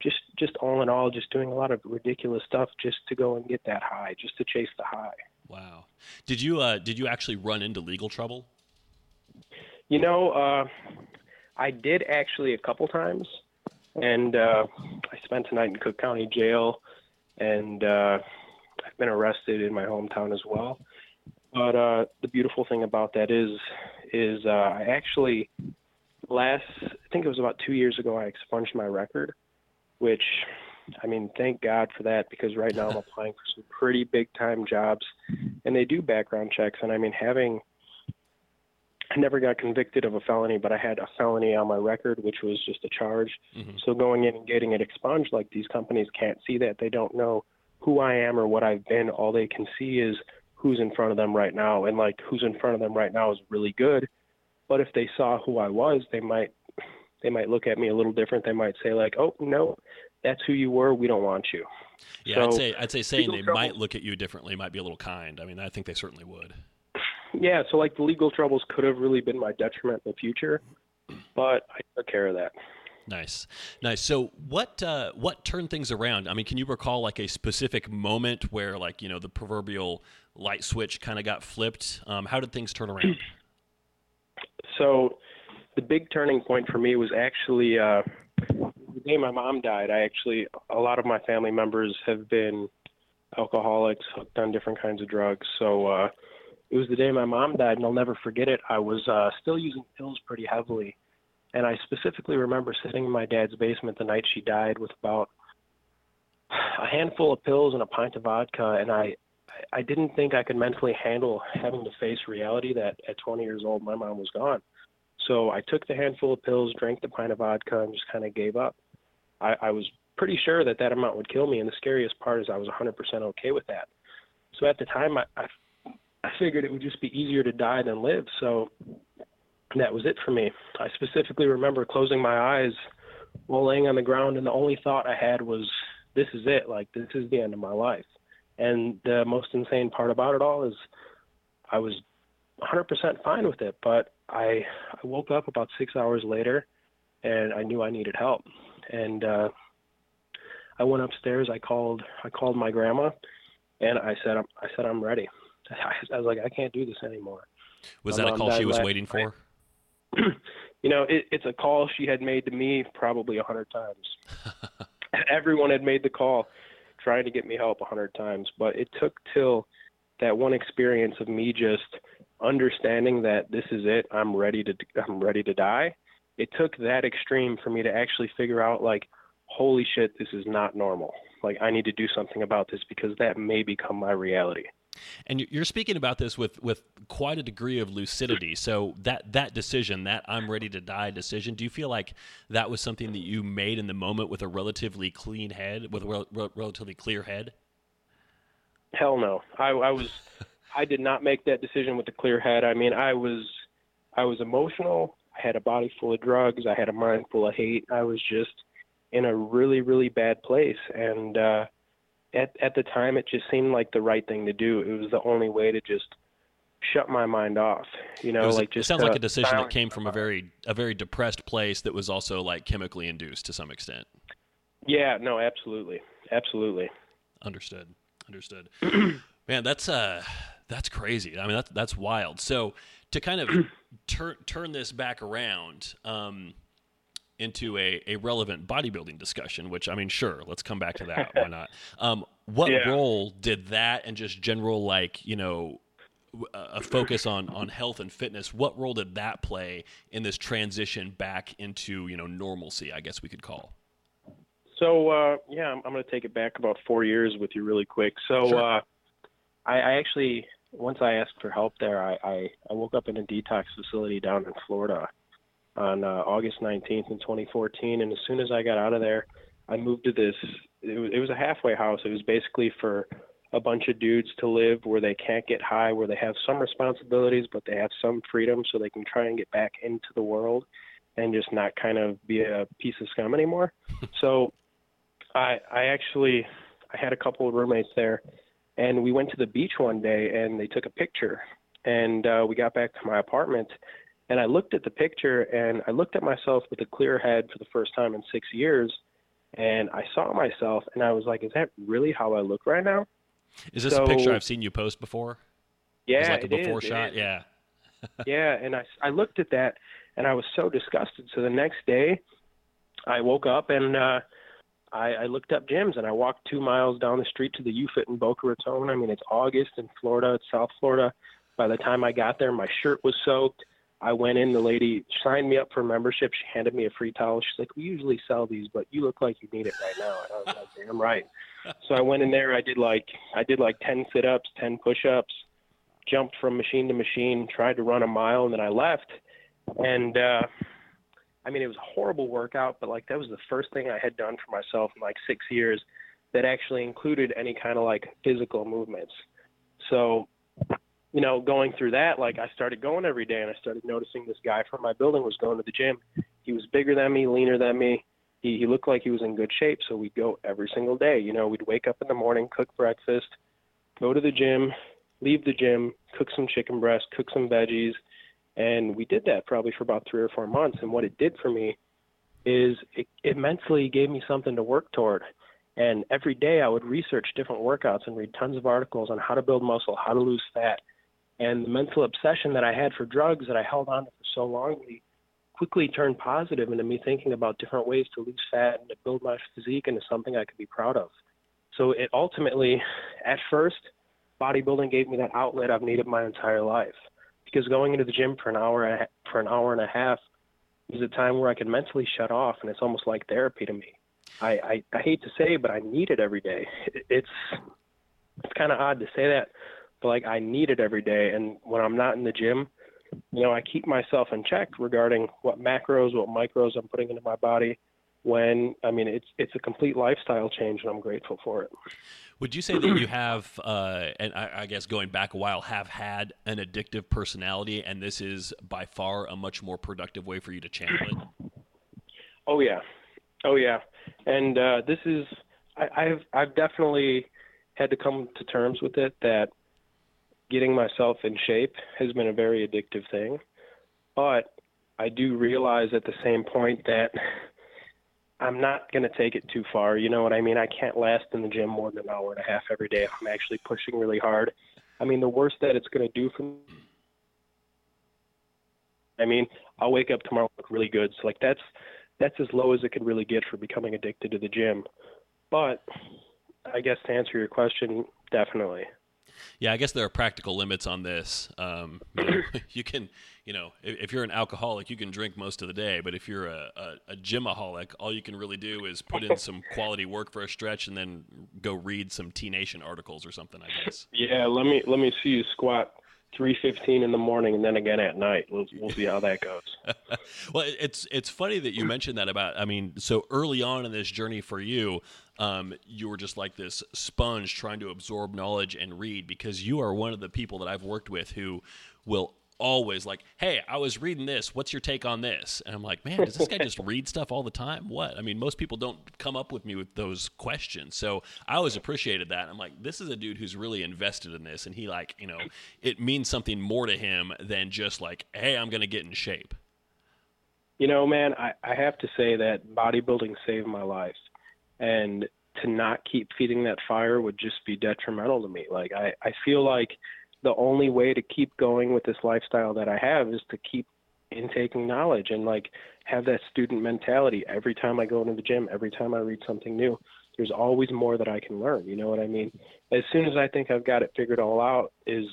just all in all, just doing a lot of ridiculous stuff just to go and get that high, just to chase the high. Wow. Did you actually run into legal trouble? You know, I did actually a couple times, and I spent a night in Cook County Jail, and I've been arrested in my hometown as well. But the beautiful thing about that is I actually I think it was about 2 years ago, I expunged my record, which, I mean, thank God for that, because right now I'm applying for some pretty big time jobs, and they do background checks. And I mean, I never got convicted of a felony, but I had a felony on my record, which was just a charge. Mm-hmm. So going in and getting it expunged, like, these companies can't see that. They don't know who I am or what I've been. All they can see is who's in front of them right now. And like, who's in front of them right now is really good. But if they saw who I was, they might look at me a little different. They might say like, oh, no, that's who you were. We don't want you. Yeah, so I'd say saying they might look at you differently might be a little kind. I mean, I think they certainly would. Yeah, so like, the legal troubles could have really been my detriment in the future, but I took care of that. Nice. So what turned things around? I mean, can you recall like a specific moment where, like, you know, the proverbial light switch kind of got flipped? How did things turn around? So the big turning point for me was actually the day my mom died. A lot of my family members have been alcoholics, hooked on different kinds of drugs. So it was the day my mom died, and I'll never forget it. I was still using pills pretty heavily. And I specifically remember sitting in my dad's basement the night she died with about a handful of pills and a pint of vodka. And I didn't think I could mentally handle having to face reality that at 20 years old, my mom was gone. So I took the handful of pills, drank the pint of vodka, and just kind of gave up. I was pretty sure that amount would kill me. And the scariest part is I was 100% okay with that. So at the time, I figured it would just be easier to die than live. So that was it for me. I specifically remember closing my eyes while laying on the ground, and the only thought I had was, this is it. Like, this is the end of my life. And the most insane part about it all is I was 100% fine with it, but I woke up about 6 hours later, and I knew I needed help. And I went upstairs. I called my grandma, and I said, I'm ready. I was like, I can't do this anymore. Was that a call she was waiting for? You know, it's a call she had made to me probably 100 times. Everyone had made the call trying to get me help 100 times, but it took till that one experience of me just understanding that this is it. I'm ready to die. It took that extreme for me to actually figure out, like, holy shit, this is not normal. Like, I need to do something about this, because that may become my reality. And you're speaking about this with quite a degree of lucidity. So that decision, that I'm ready to die decision, do you feel like that was something that you made in the moment with a relatively clean head, with a relatively clear head? Hell no. I did not make that decision with a clear head. I mean, I was emotional. I had a body full of drugs. I had a mind full of hate. I was just in a really, really bad place. And, At the time, it just seemed like the right thing to do. It was the only way to just shut my mind off. You know, it sounds like a decision that came from a very depressed place that was also like chemically induced to some extent. Yeah, no, absolutely. Understood. Man, that's crazy. I mean, that's wild. So to kind of turn this back around, into a relevant bodybuilding discussion, which, I mean, sure, let's come back to that. Why not? What role did that and just general, like, you know, a focus on health and fitness, what role did that play in this transition back into, you know, normalcy, I guess we could call? So, I'm going to take it back about 4 years with you really quick. So sure. I actually, once I asked for help there, I woke up in a detox facility down in Florida on August 19th in 2014. And as soon as I got out of there, I moved to this, it was a halfway house. It was basically for a bunch of dudes to live where they can't get high, where they have some responsibilities, but they have some freedom, so they can try and get back into the world and just not kind of be a piece of scum anymore. So I had a couple of roommates there, and we went to the beach one day, and they took a picture, and we got back to my apartment. And I looked at the picture and I looked at myself with a clear head for the first time in 6 years. And I saw myself and I was like, is that really how I look right now? Is this a picture I've seen you post before? Yeah, it's like a before shot. Yeah. Yeah. And I looked at that and I was so disgusted. So the next day I woke up and I looked up gyms and I walked 2 miles down the street to the UFIT in Boca Raton. I mean, it's August in Florida. It's South Florida. By the time I got there, my shirt was soaked. I went in, the lady signed me up for membership. She handed me a free towel. She's like, we usually sell these, but you look like you need it right now. And I was like, damn right. So I went in there. I did like 10 sit-ups, 10 push-ups, jumped from machine to machine, tried to run a mile, and then I left. And, I mean, it was a horrible workout, but, like, that was the first thing I had done for myself in, like, 6 years that actually included any kind of, like, physical movements. So, you know, going through that, like, I started going every day, and I started noticing this guy from my building was going to the gym. He was bigger than me, leaner than me. He looked like he was in good shape, so we'd go every single day. You know, we'd wake up in the morning, cook breakfast, go to the gym, leave the gym, cook some chicken breast, cook some veggies. And we did that probably for about 3 or 4 months. And what it did for me is it mentally gave me something to work toward. And every day I would research different workouts and read tons of articles on how to build muscle, how to lose fat. And the mental obsession that I had for drugs that I held on to for so long quickly turned positive into me thinking about different ways to lose fat and to build my physique into something I could be proud of. So it ultimately, at first, bodybuilding gave me that outlet I've needed my entire life. Because going into the gym for an hour and a half is a time where I can mentally shut off, and it's almost like therapy to me. I hate to say, but I need it every day. It's kind of odd to say that, but, like, I need it every day. And when I'm not in the gym, you know, I keep myself in check regarding what macros, what micros I'm putting into my body. When, I mean, it's a complete lifestyle change, and I'm grateful for it. Would you say that you have, and I guess going back a while, have had an addictive personality, and this is by far a much more productive way for you to channel it? Oh yeah. And this is, I've definitely had to come to terms with it, that getting myself in shape has been a very addictive thing. But I do realize at the same point that I'm not going to take it too far. You know what I mean? I can't last in the gym more than an hour and a half every day if I'm actually pushing really hard. I mean, the worst that it's going to do for me, I mean, I'll wake up tomorrow and look really good. So, like, that's as low as it could really get for becoming addicted to the gym. But I guess to answer your question, definitely. Yeah, I guess there are practical limits on this. You can, you know, if you're an alcoholic, you can drink most of the day. But if you're a gymaholic, all you can really do is put in some quality work for a stretch and then go read some T Nation articles or something, I guess. Yeah, let me see you squat 3:15 in the morning and then again at night. We'll see how that goes. Well, it's funny that you mentioned that about, I mean, so early on in this journey for you, you were just like this sponge trying to absorb knowledge and read, because you are one of the people that I've worked with who will always, like, hey, I was reading this. What's your take on this? And I'm like, man, does this guy just read stuff all the time? What? I mean, most people don't come up with me with those questions. So I always appreciated that. I'm like, this is a dude who's really invested in this. And he, like, you know, it means something more to him than just like, hey, I'm going to get in shape. You know, man, I have to say that bodybuilding saved my life. And to not keep feeding that fire would just be detrimental to me. Like, I feel like the only way to keep going with this lifestyle that I have is to keep intaking knowledge and, like, have that student mentality. Every time I go into the gym, every time I read something new, there's always more that I can learn. You know what I mean? As soon as I think I've got it figured all out is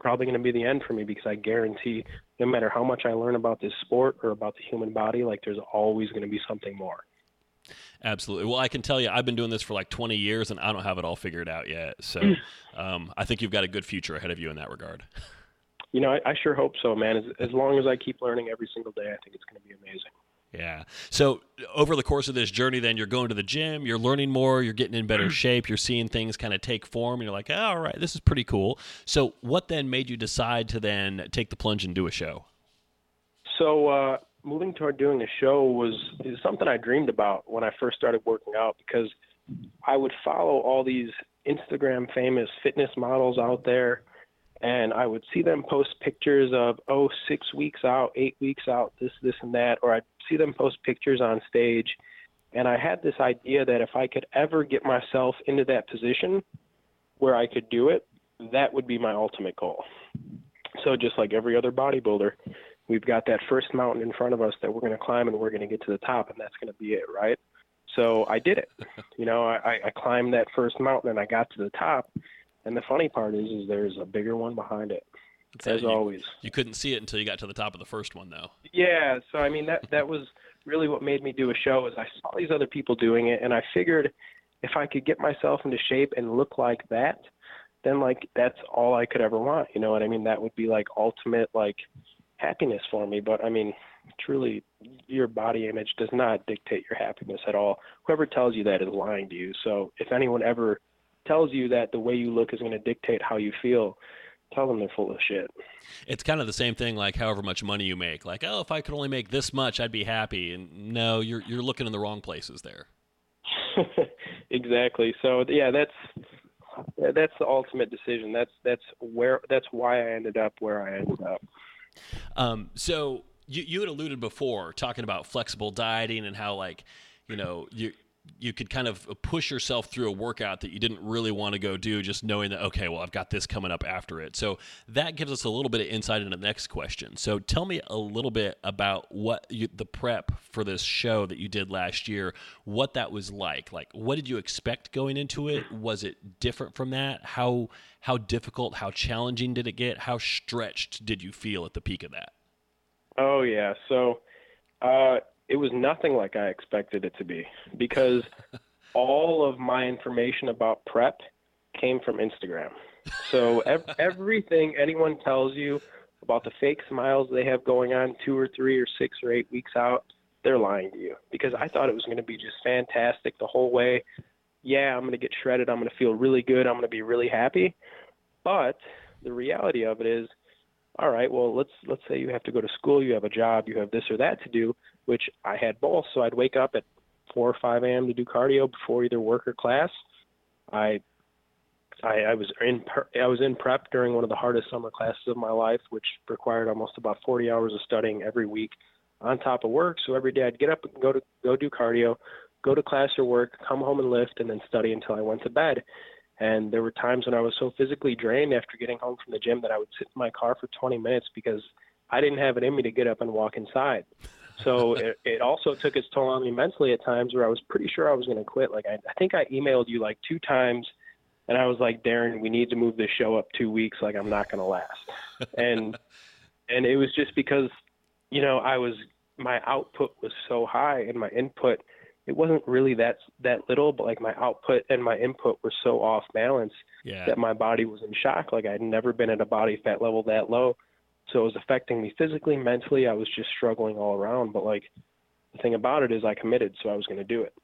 probably going to be the end for me, because I guarantee no matter how much I learn about this sport or about the human body, like, there's always going to be something more. Absolutely. Well, I can tell you, I've been doing this for like 20 years and I don't have it all figured out yet. So I think you've got a good future ahead of you in that regard. You know, I sure hope so, man. As long as I keep learning every single day, I think it's going to be amazing. Yeah. So over the course of this journey, then you're going to the gym, you're learning more, you're getting in better shape, you're seeing things kind of take form, and you're like, oh, all right, this is pretty cool. So what then made you decide to then take the plunge and do a show? So, moving toward doing a show is something I dreamed about when I first started working out, because I would follow all these Instagram famous fitness models out there And I would see them post pictures of, 6 weeks out, 8 weeks out, this, and that. Or I'd see them post pictures on stage. And I had this idea that if I could ever get myself into that position where I could do it, that would be my ultimate goal. So just like every other bodybuilder, we've got that first mountain in front of us that we're going to climb and we're going to get to the top, and that's going to be it, right? So I did it. You know, I climbed that first mountain and I got to the top. And the funny part is there's a bigger one behind it, as always. You couldn't see it until you got to the top of the first one, though. Yeah, so I mean, that was really what made me do a show is I saw these other people doing it, and I figured if I could get myself into shape and look like that, then, like, that's all I could ever want, you know what I mean? That would be, like, ultimate, like, happiness for me. But, I mean, truly, your body image does not dictate your happiness at all. Whoever tells you that is lying to you. So if anyone ever tells you that the way you look is going to dictate how you feel, tell them they're full of shit. It's kind of the same thing, like however much money you make. Like, oh, if I could only make this much, I'd be happy. And no, you're looking in the wrong places there. Exactly. So yeah, that's the ultimate decision. That's why I ended up where I ended up. So you had alluded before talking about flexible dieting and how, like, you know, you could kind of push yourself through a workout that you didn't really want to go do, just knowing that, okay, well, I've got this coming up after it. So that gives us a little bit of insight into the next question. So tell me a little bit about what the prep for this show that you did last year, what that was like. Like, what did you expect going into it? Was it different from that? How difficult, how challenging did it get? How stretched did you feel at the peak of that? Oh, yeah. So, it was nothing like I expected it to be, because all of my information about prep came from Instagram. So everything anyone tells you about the fake smiles they have going on 2 or 3 or 6 or 8 weeks out, they're lying to you, because I thought it was going to be just fantastic the whole way. Yeah, I'm going to get shredded. I'm going to feel really good. I'm going to be really happy. But the reality of it is, all right, well, let's say you have to go to school, you have a job, you have this or that to do, which I had both. So I'd wake up at 4 or 5 a.m. to do cardio before either work or class. I was in prep during one of the hardest summer classes of my life, which required almost about 40 hours of studying every week on top of work. So every day I'd get up and go do cardio, go to class or work, come home and lift, and then study until I went to bed. And there were times when I was so physically drained after getting home from the gym that I would sit in my car for 20 minutes because I didn't have it in me to get up and walk inside. So it also took its toll on me mentally at times where I was pretty sure I was going to quit. Like, I think I emailed you like 2 times and I was like, Darren, we need to move this show up 2 weeks. Like, I'm not going to last. And it was just because, you know, my output was so high and my input, it wasn't really that little, but like my output and my input were so off balance that my body was in shock. Like, I'd never been at a body fat level that low. So it was affecting me physically, mentally. I was just struggling all around. But like, the thing about it is I committed, so I was going to do it.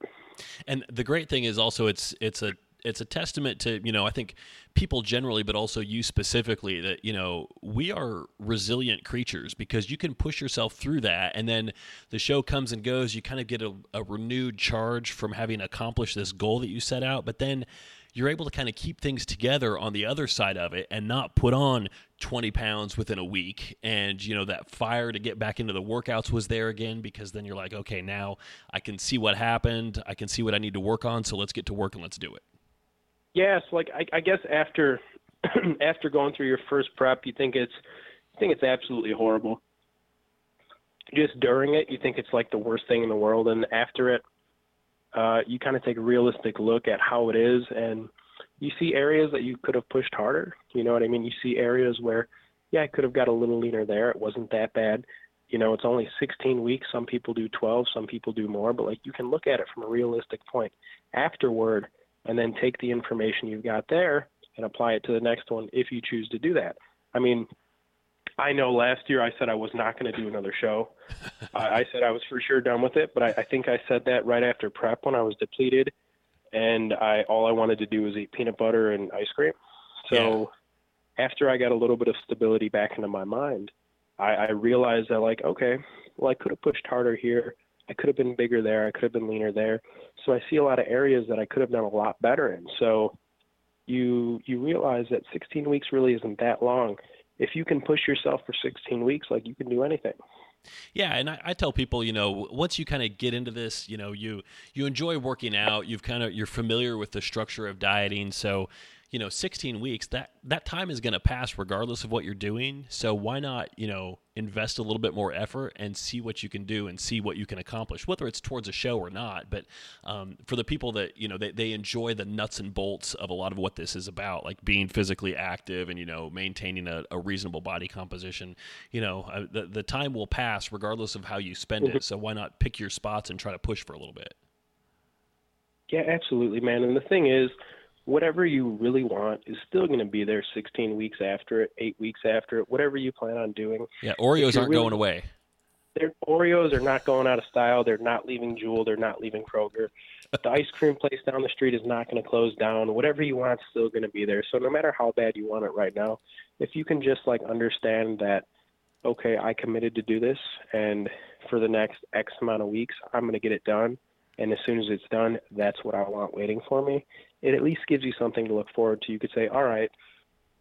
And the great thing is also it's a testament to, you know, I think people generally, but also you specifically, that, you know, we are resilient creatures, because you can push yourself through that. And then the show comes and goes, you kind of get a renewed charge from having accomplished this goal that you set out. But then you're able to kind of keep things together on the other side of it and not put on 20 pounds within a week. And, you know, that fire to get back into the workouts was there again, because then you're like, okay, now I can see what happened. I can see what I need to work on. So let's get to work and let's do it. Yeah, so like I guess after going through your first prep, you think it's absolutely horrible. Just during it, you think it's like the worst thing in the world, and after it, you kind of take a realistic look at how it is, and you see areas that you could have pushed harder. You know what I mean? You see areas where, yeah, I could have got a little leaner there. It wasn't that bad. You know, it's only 16 weeks. Some people do 12, some people do more, but like, you can look at it from a realistic point afterward, and then take the information you've got there and apply it to the next one if you choose to do that. I mean, I know last year I said I was not going to do another show. I said I was for sure done with it, but I think I said that right after prep when I was depleted, and all I wanted to do was eat peanut butter and ice cream. So after I got a little bit of stability back into my mind, I realized that, like, okay, well, I could have pushed harder here. I could have been bigger there. I could have been leaner there. So I see a lot of areas that I could have done a lot better in. So you realize that 16 weeks really isn't that long. If you can push yourself for 16 weeks, like, you can do anything. Yeah, and I tell people, you know, once you kind of get into this, you know, you enjoy working out, you're familiar with the structure of dieting, so, you know, 16 weeks, that time is going to pass regardless of what you're doing, so why not, you know, invest a little bit more effort and see what you can do and see what you can accomplish, whether it's towards a show or not. But for the people that, you know, they enjoy the nuts and bolts of a lot of what this is about, like being physically active and, you know, maintaining a reasonable body composition, you know, the time will pass regardless of how you spend it. So why not pick your spots and try to push for a little bit? Yeah, absolutely, man. And the thing is, whatever you really want is still going to be there 16 weeks after it, 8 weeks after it, whatever you plan on doing. Yeah, Oreos aren't going away. Oreos are not going out of style. They're not leaving Jewel. They're not leaving Kroger. The ice cream place down the street is not going to close down. Whatever you want is still going to be there. So no matter how bad you want it right now, if you can just, like, understand that, okay, I committed to do this, and for the next X amount of weeks, I'm going to get it done. And as soon as it's done, that's what I want waiting for me. It at least gives you something to look forward to. You could say, all right,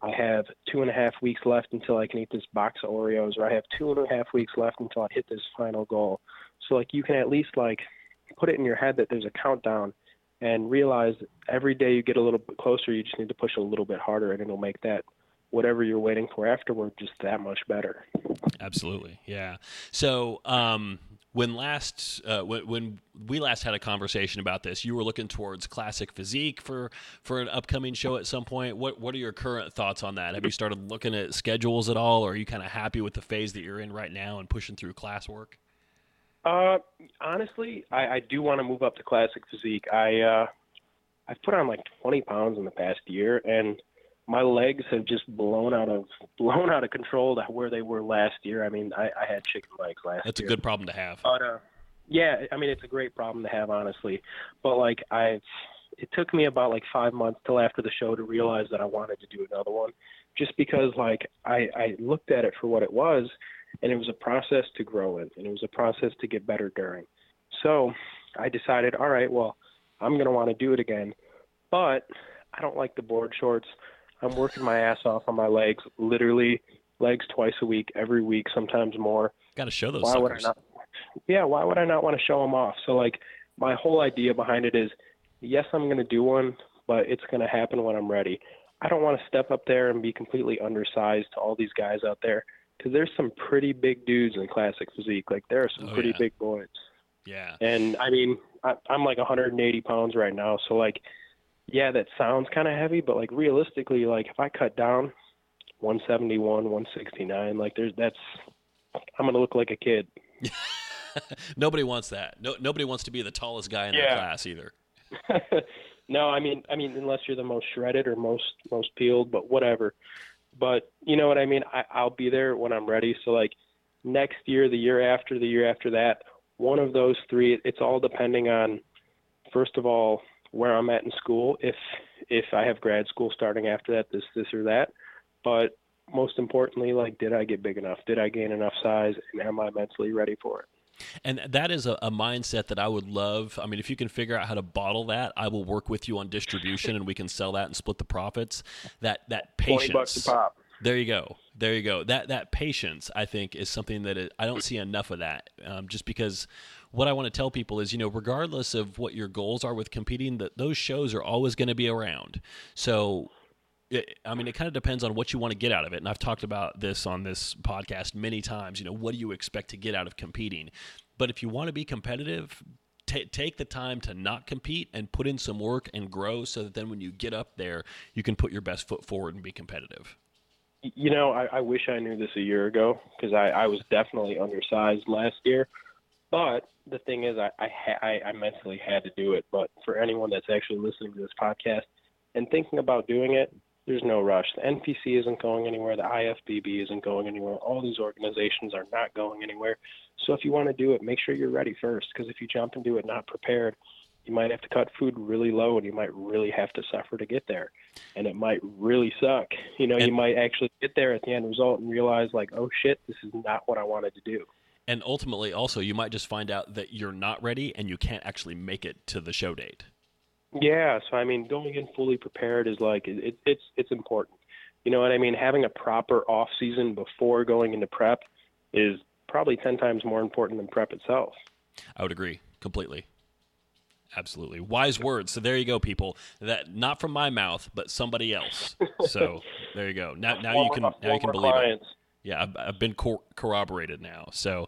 I have 2.5 weeks left until I can eat this box of Oreos, or I have 2.5 weeks left until I hit this final goal. So, like, you can at least, like, put it in your head that there's a countdown and realize every day you get a little bit closer, you just need to push a little bit harder, and it'll make that whatever you're waiting for afterward just that much better. Absolutely. Yeah. So, When we last had a conversation about this, you were looking towards classic physique for an upcoming show at some point. What are your current thoughts on that? Have you started looking at schedules at all, or are you kind of happy with the phase that you're in right now and pushing through classwork? Honestly, I do want to move up to classic physique. I've put on like 20 pounds in the past year, and my legs have just blown out of control to where they were last year. I mean, I had chicken legs last year. That's a good problem to have. But, yeah, I mean, it's a great problem to have, honestly. But, like, it took me about, like, 5 months till after the show to realize that I wanted to do another one, just because, like, I looked at it for what it was, and it was a process to grow in, and it was a process to get better during. So I decided, all right, well, I'm going to want to do it again, but I don't like the board shorts. I'm working my ass off on my legs, literally legs twice a week, every week, sometimes more. Got to show those suckers. Why would I not want to show them off? So, like, my whole idea behind it is, yes, I'm going to do one, but it's going to happen when I'm ready. I don't want to step up there and be completely undersized to all these guys out there, because there's some pretty big dudes in classic physique. Like, there are some big boys. Yeah. And, I mean, I'm like 180 pounds right now, so, like, yeah, that sounds kind of heavy, but, like, realistically, like, if I cut down 171, 169, like, I'm going to look like a kid. Nobody wants that. Nobody wants to be the tallest guy in their class either. No, I mean, unless you're the most shredded or most peeled, but whatever. But you know what I mean? I'll be there when I'm ready. So, like, next year, the year after, that, one of those three, it's all depending on, first of all, where I'm at in school, if I have grad school starting after that, this or that. But most importantly, like, did I get big enough? Did I gain enough size? And am I mentally ready for it? And that is a mindset that I would love. I mean, if you can figure out how to bottle that, I will work with you on distribution and we can sell that and split the profits. That patience. $20 a pop. There you go. That patience, I think, is something that I don't see enough of that. Just because what I want to tell people is, you know, regardless of what your goals are with competing, that those shows are always going to be around. So, it kind of depends on what you want to get out of it. And I've talked about this on this podcast many times. You know, what do you expect to get out of competing? But if you want to be competitive, take the time to not compete and put in some work and grow, so that then when you get up there, you can put your best foot forward and be competitive. You know, I wish I knew this a year ago, because I was definitely undersized last year. But the thing is, I mentally had to do it. But for anyone that's actually listening to this podcast and thinking about doing it, there's no rush. The NPC isn't going anywhere. The IFBB isn't going anywhere. All these organizations are not going anywhere. So if you want to do it, make sure you're ready first, because if you jump into it not prepared, you might have to cut food really low, and you might really have to suffer to get there, and it might really suck. You know, you might actually get there at the end result and realize, like, oh shit, this is not what I wanted to do. And ultimately also, you might just find out that you're not ready and you can't actually make it to the show date. Yeah, so I mean, going in fully prepared is like it's important. You know what I mean? Having a proper off season before going into prep is probably 10 times more important than prep itself. I would agree completely. Absolutely. Wise words. So there you go, people. That not from my mouth, but somebody else. So there you go. Now you can believe clients. It. Yeah, I've been corroborated now. So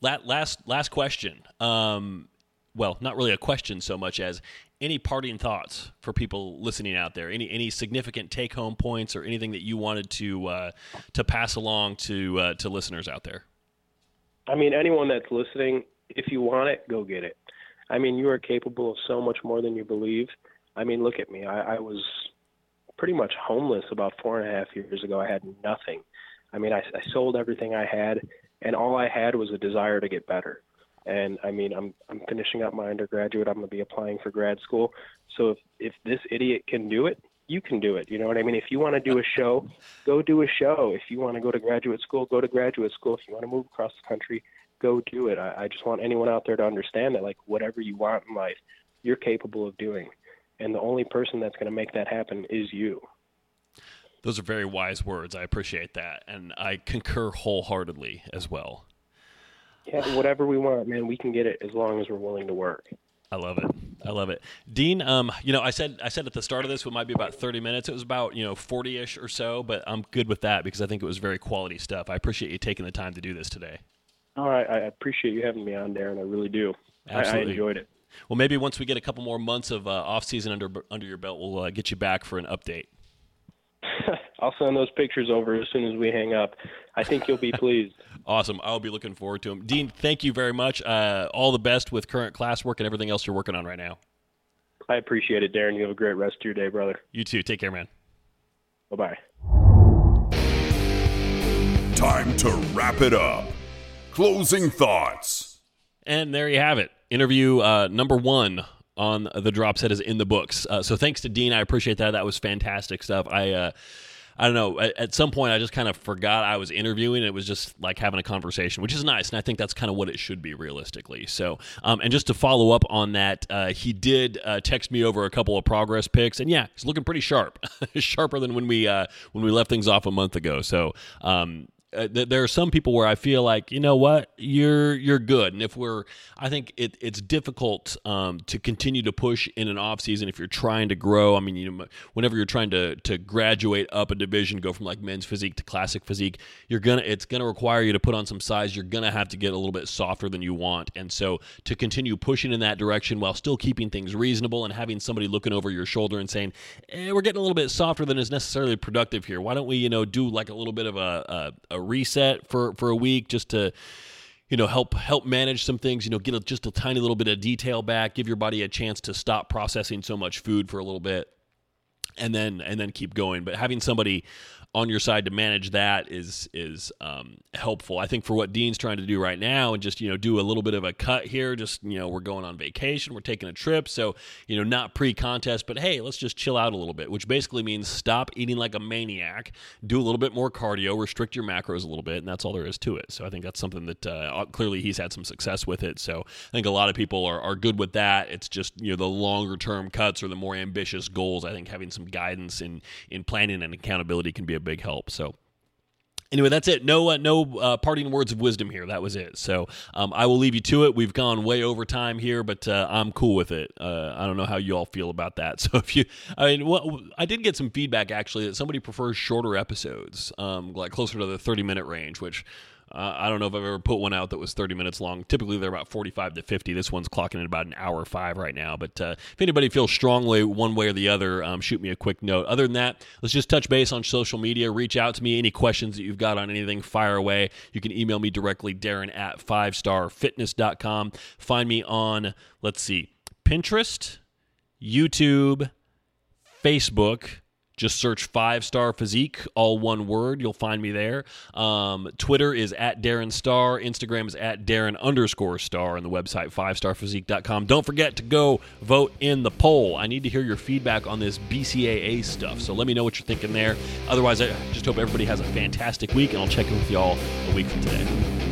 last question. Well, not really a question so much as any parting thoughts for people listening out there, any significant take-home points or anything that you wanted to pass along to listeners out there? I mean, anyone that's listening, if you want it, go get it. I mean, you are capable of so much more than you believe. I mean, look at me. I was pretty much homeless about 4.5 years ago. I had nothing. I mean, I sold everything I had, and all I had was a desire to get better. And I mean, I'm finishing up my undergraduate. I'm going to be applying for grad school. So if this idiot can do it, you can do it. You know what I mean? If you want to do a show, go do a show. If you want to go to graduate school, go to graduate school. If you want to move across the country, go do it. I just want anyone out there to understand that, like, whatever you want in life, you're capable of doing. And the only person that's going to make that happen is you. Those are very wise words. I appreciate that. And I concur wholeheartedly as well. Yeah, whatever we want, man, we can get it as long as we're willing to work. I love it. I love it. Dean, I said at the start of this, it might be about 30 minutes. It was about, 40-ish or so, but I'm good with that because I think it was very quality stuff. I appreciate you taking the time to do this today. All right. I appreciate you having me on, Darren. I really do. Absolutely. I enjoyed it. Well, maybe once we get a couple more months of off-season under your belt, we'll get you back for an update. I'll send those pictures over as soon as we hang up. I think you'll be pleased. Awesome. I'll be looking forward to them. Dean, thank you very much. All the best with current classwork and everything else you're working on right now. I appreciate it, Darren. You have a great rest of your day, brother. You too. Take care, man. Bye-bye. Time to wrap it up. Closing thoughts. And there you have it. Interview number one on The Drop Set is in the books. So thanks to Dean. I appreciate that. That was fantastic stuff. I don't know. At some point, I just kind of forgot I was interviewing. It was just like having a conversation, which is nice. And I think that's kind of what it should be realistically. So, and just to follow up on that, he did text me over a couple of progress pics, and yeah, he's looking pretty sharp, sharper than when we left things off a month ago. So, there are some people where I feel like, you know what, you're good. And I think it's difficult to continue to push in an off season if you're trying to grow. I mean, whenever you're trying to graduate up a division, go from like men's physique to classic physique, it's gonna require you to put on some size. You're gonna have to get a little bit softer than you want. And so to continue pushing in that direction while still keeping things reasonable and having somebody looking over your shoulder and saying, we're getting a little bit softer than is necessarily productive here. Why don't we, do like a little bit of a reset for a week just to help manage some things, get just a tiny little bit of detail back, give your body a chance to stop processing so much food for a little bit and then keep going. But having somebody on your side to manage that is helpful. I think for what Dean's trying to do right now and just, do a little bit of a cut here, just, we're going on vacation, we're taking a trip. So, not pre-contest, but hey, let's just chill out a little bit, which basically means stop eating like a maniac, do a little bit more cardio, restrict your macros a little bit, and that's all there is to it. So I think that's something that clearly he's had some success with it. So I think a lot of people are good with that. It's just, the longer term cuts or the more ambitious goals. I think having some guidance in planning and accountability can be a big help. So anyway, that's it. No parting words of wisdom here. That was it. So I will leave you to it. We've gone way over time here, but I'm cool with it. I don't know how you all feel about that. So I did get some feedback actually that somebody prefers shorter episodes, like closer to the 30-minute range, which I don't know if I've ever put one out that was 30 minutes long. Typically, they're about 45 to 50. This one's clocking in about 1:05 right now. But if anybody feels strongly one way or the other, shoot me a quick note. Other than that, let's just touch base on social media. Reach out to me. Any questions that you've got on anything, fire away. You can email me directly, darren@5starfitness.com. Find me on, Pinterest, YouTube, Facebook. Just search 5-Star Physique, all one word. You'll find me there. Twitter is @DarrenStarr. Instagram is @Darren_Starr. And the website, 5starphysique.com. Don't forget to go vote in the poll. I need to hear your feedback on this BCAA stuff. So let me know what you're thinking there. Otherwise, I just hope everybody has a fantastic week, and I'll check in with y'all a week from today.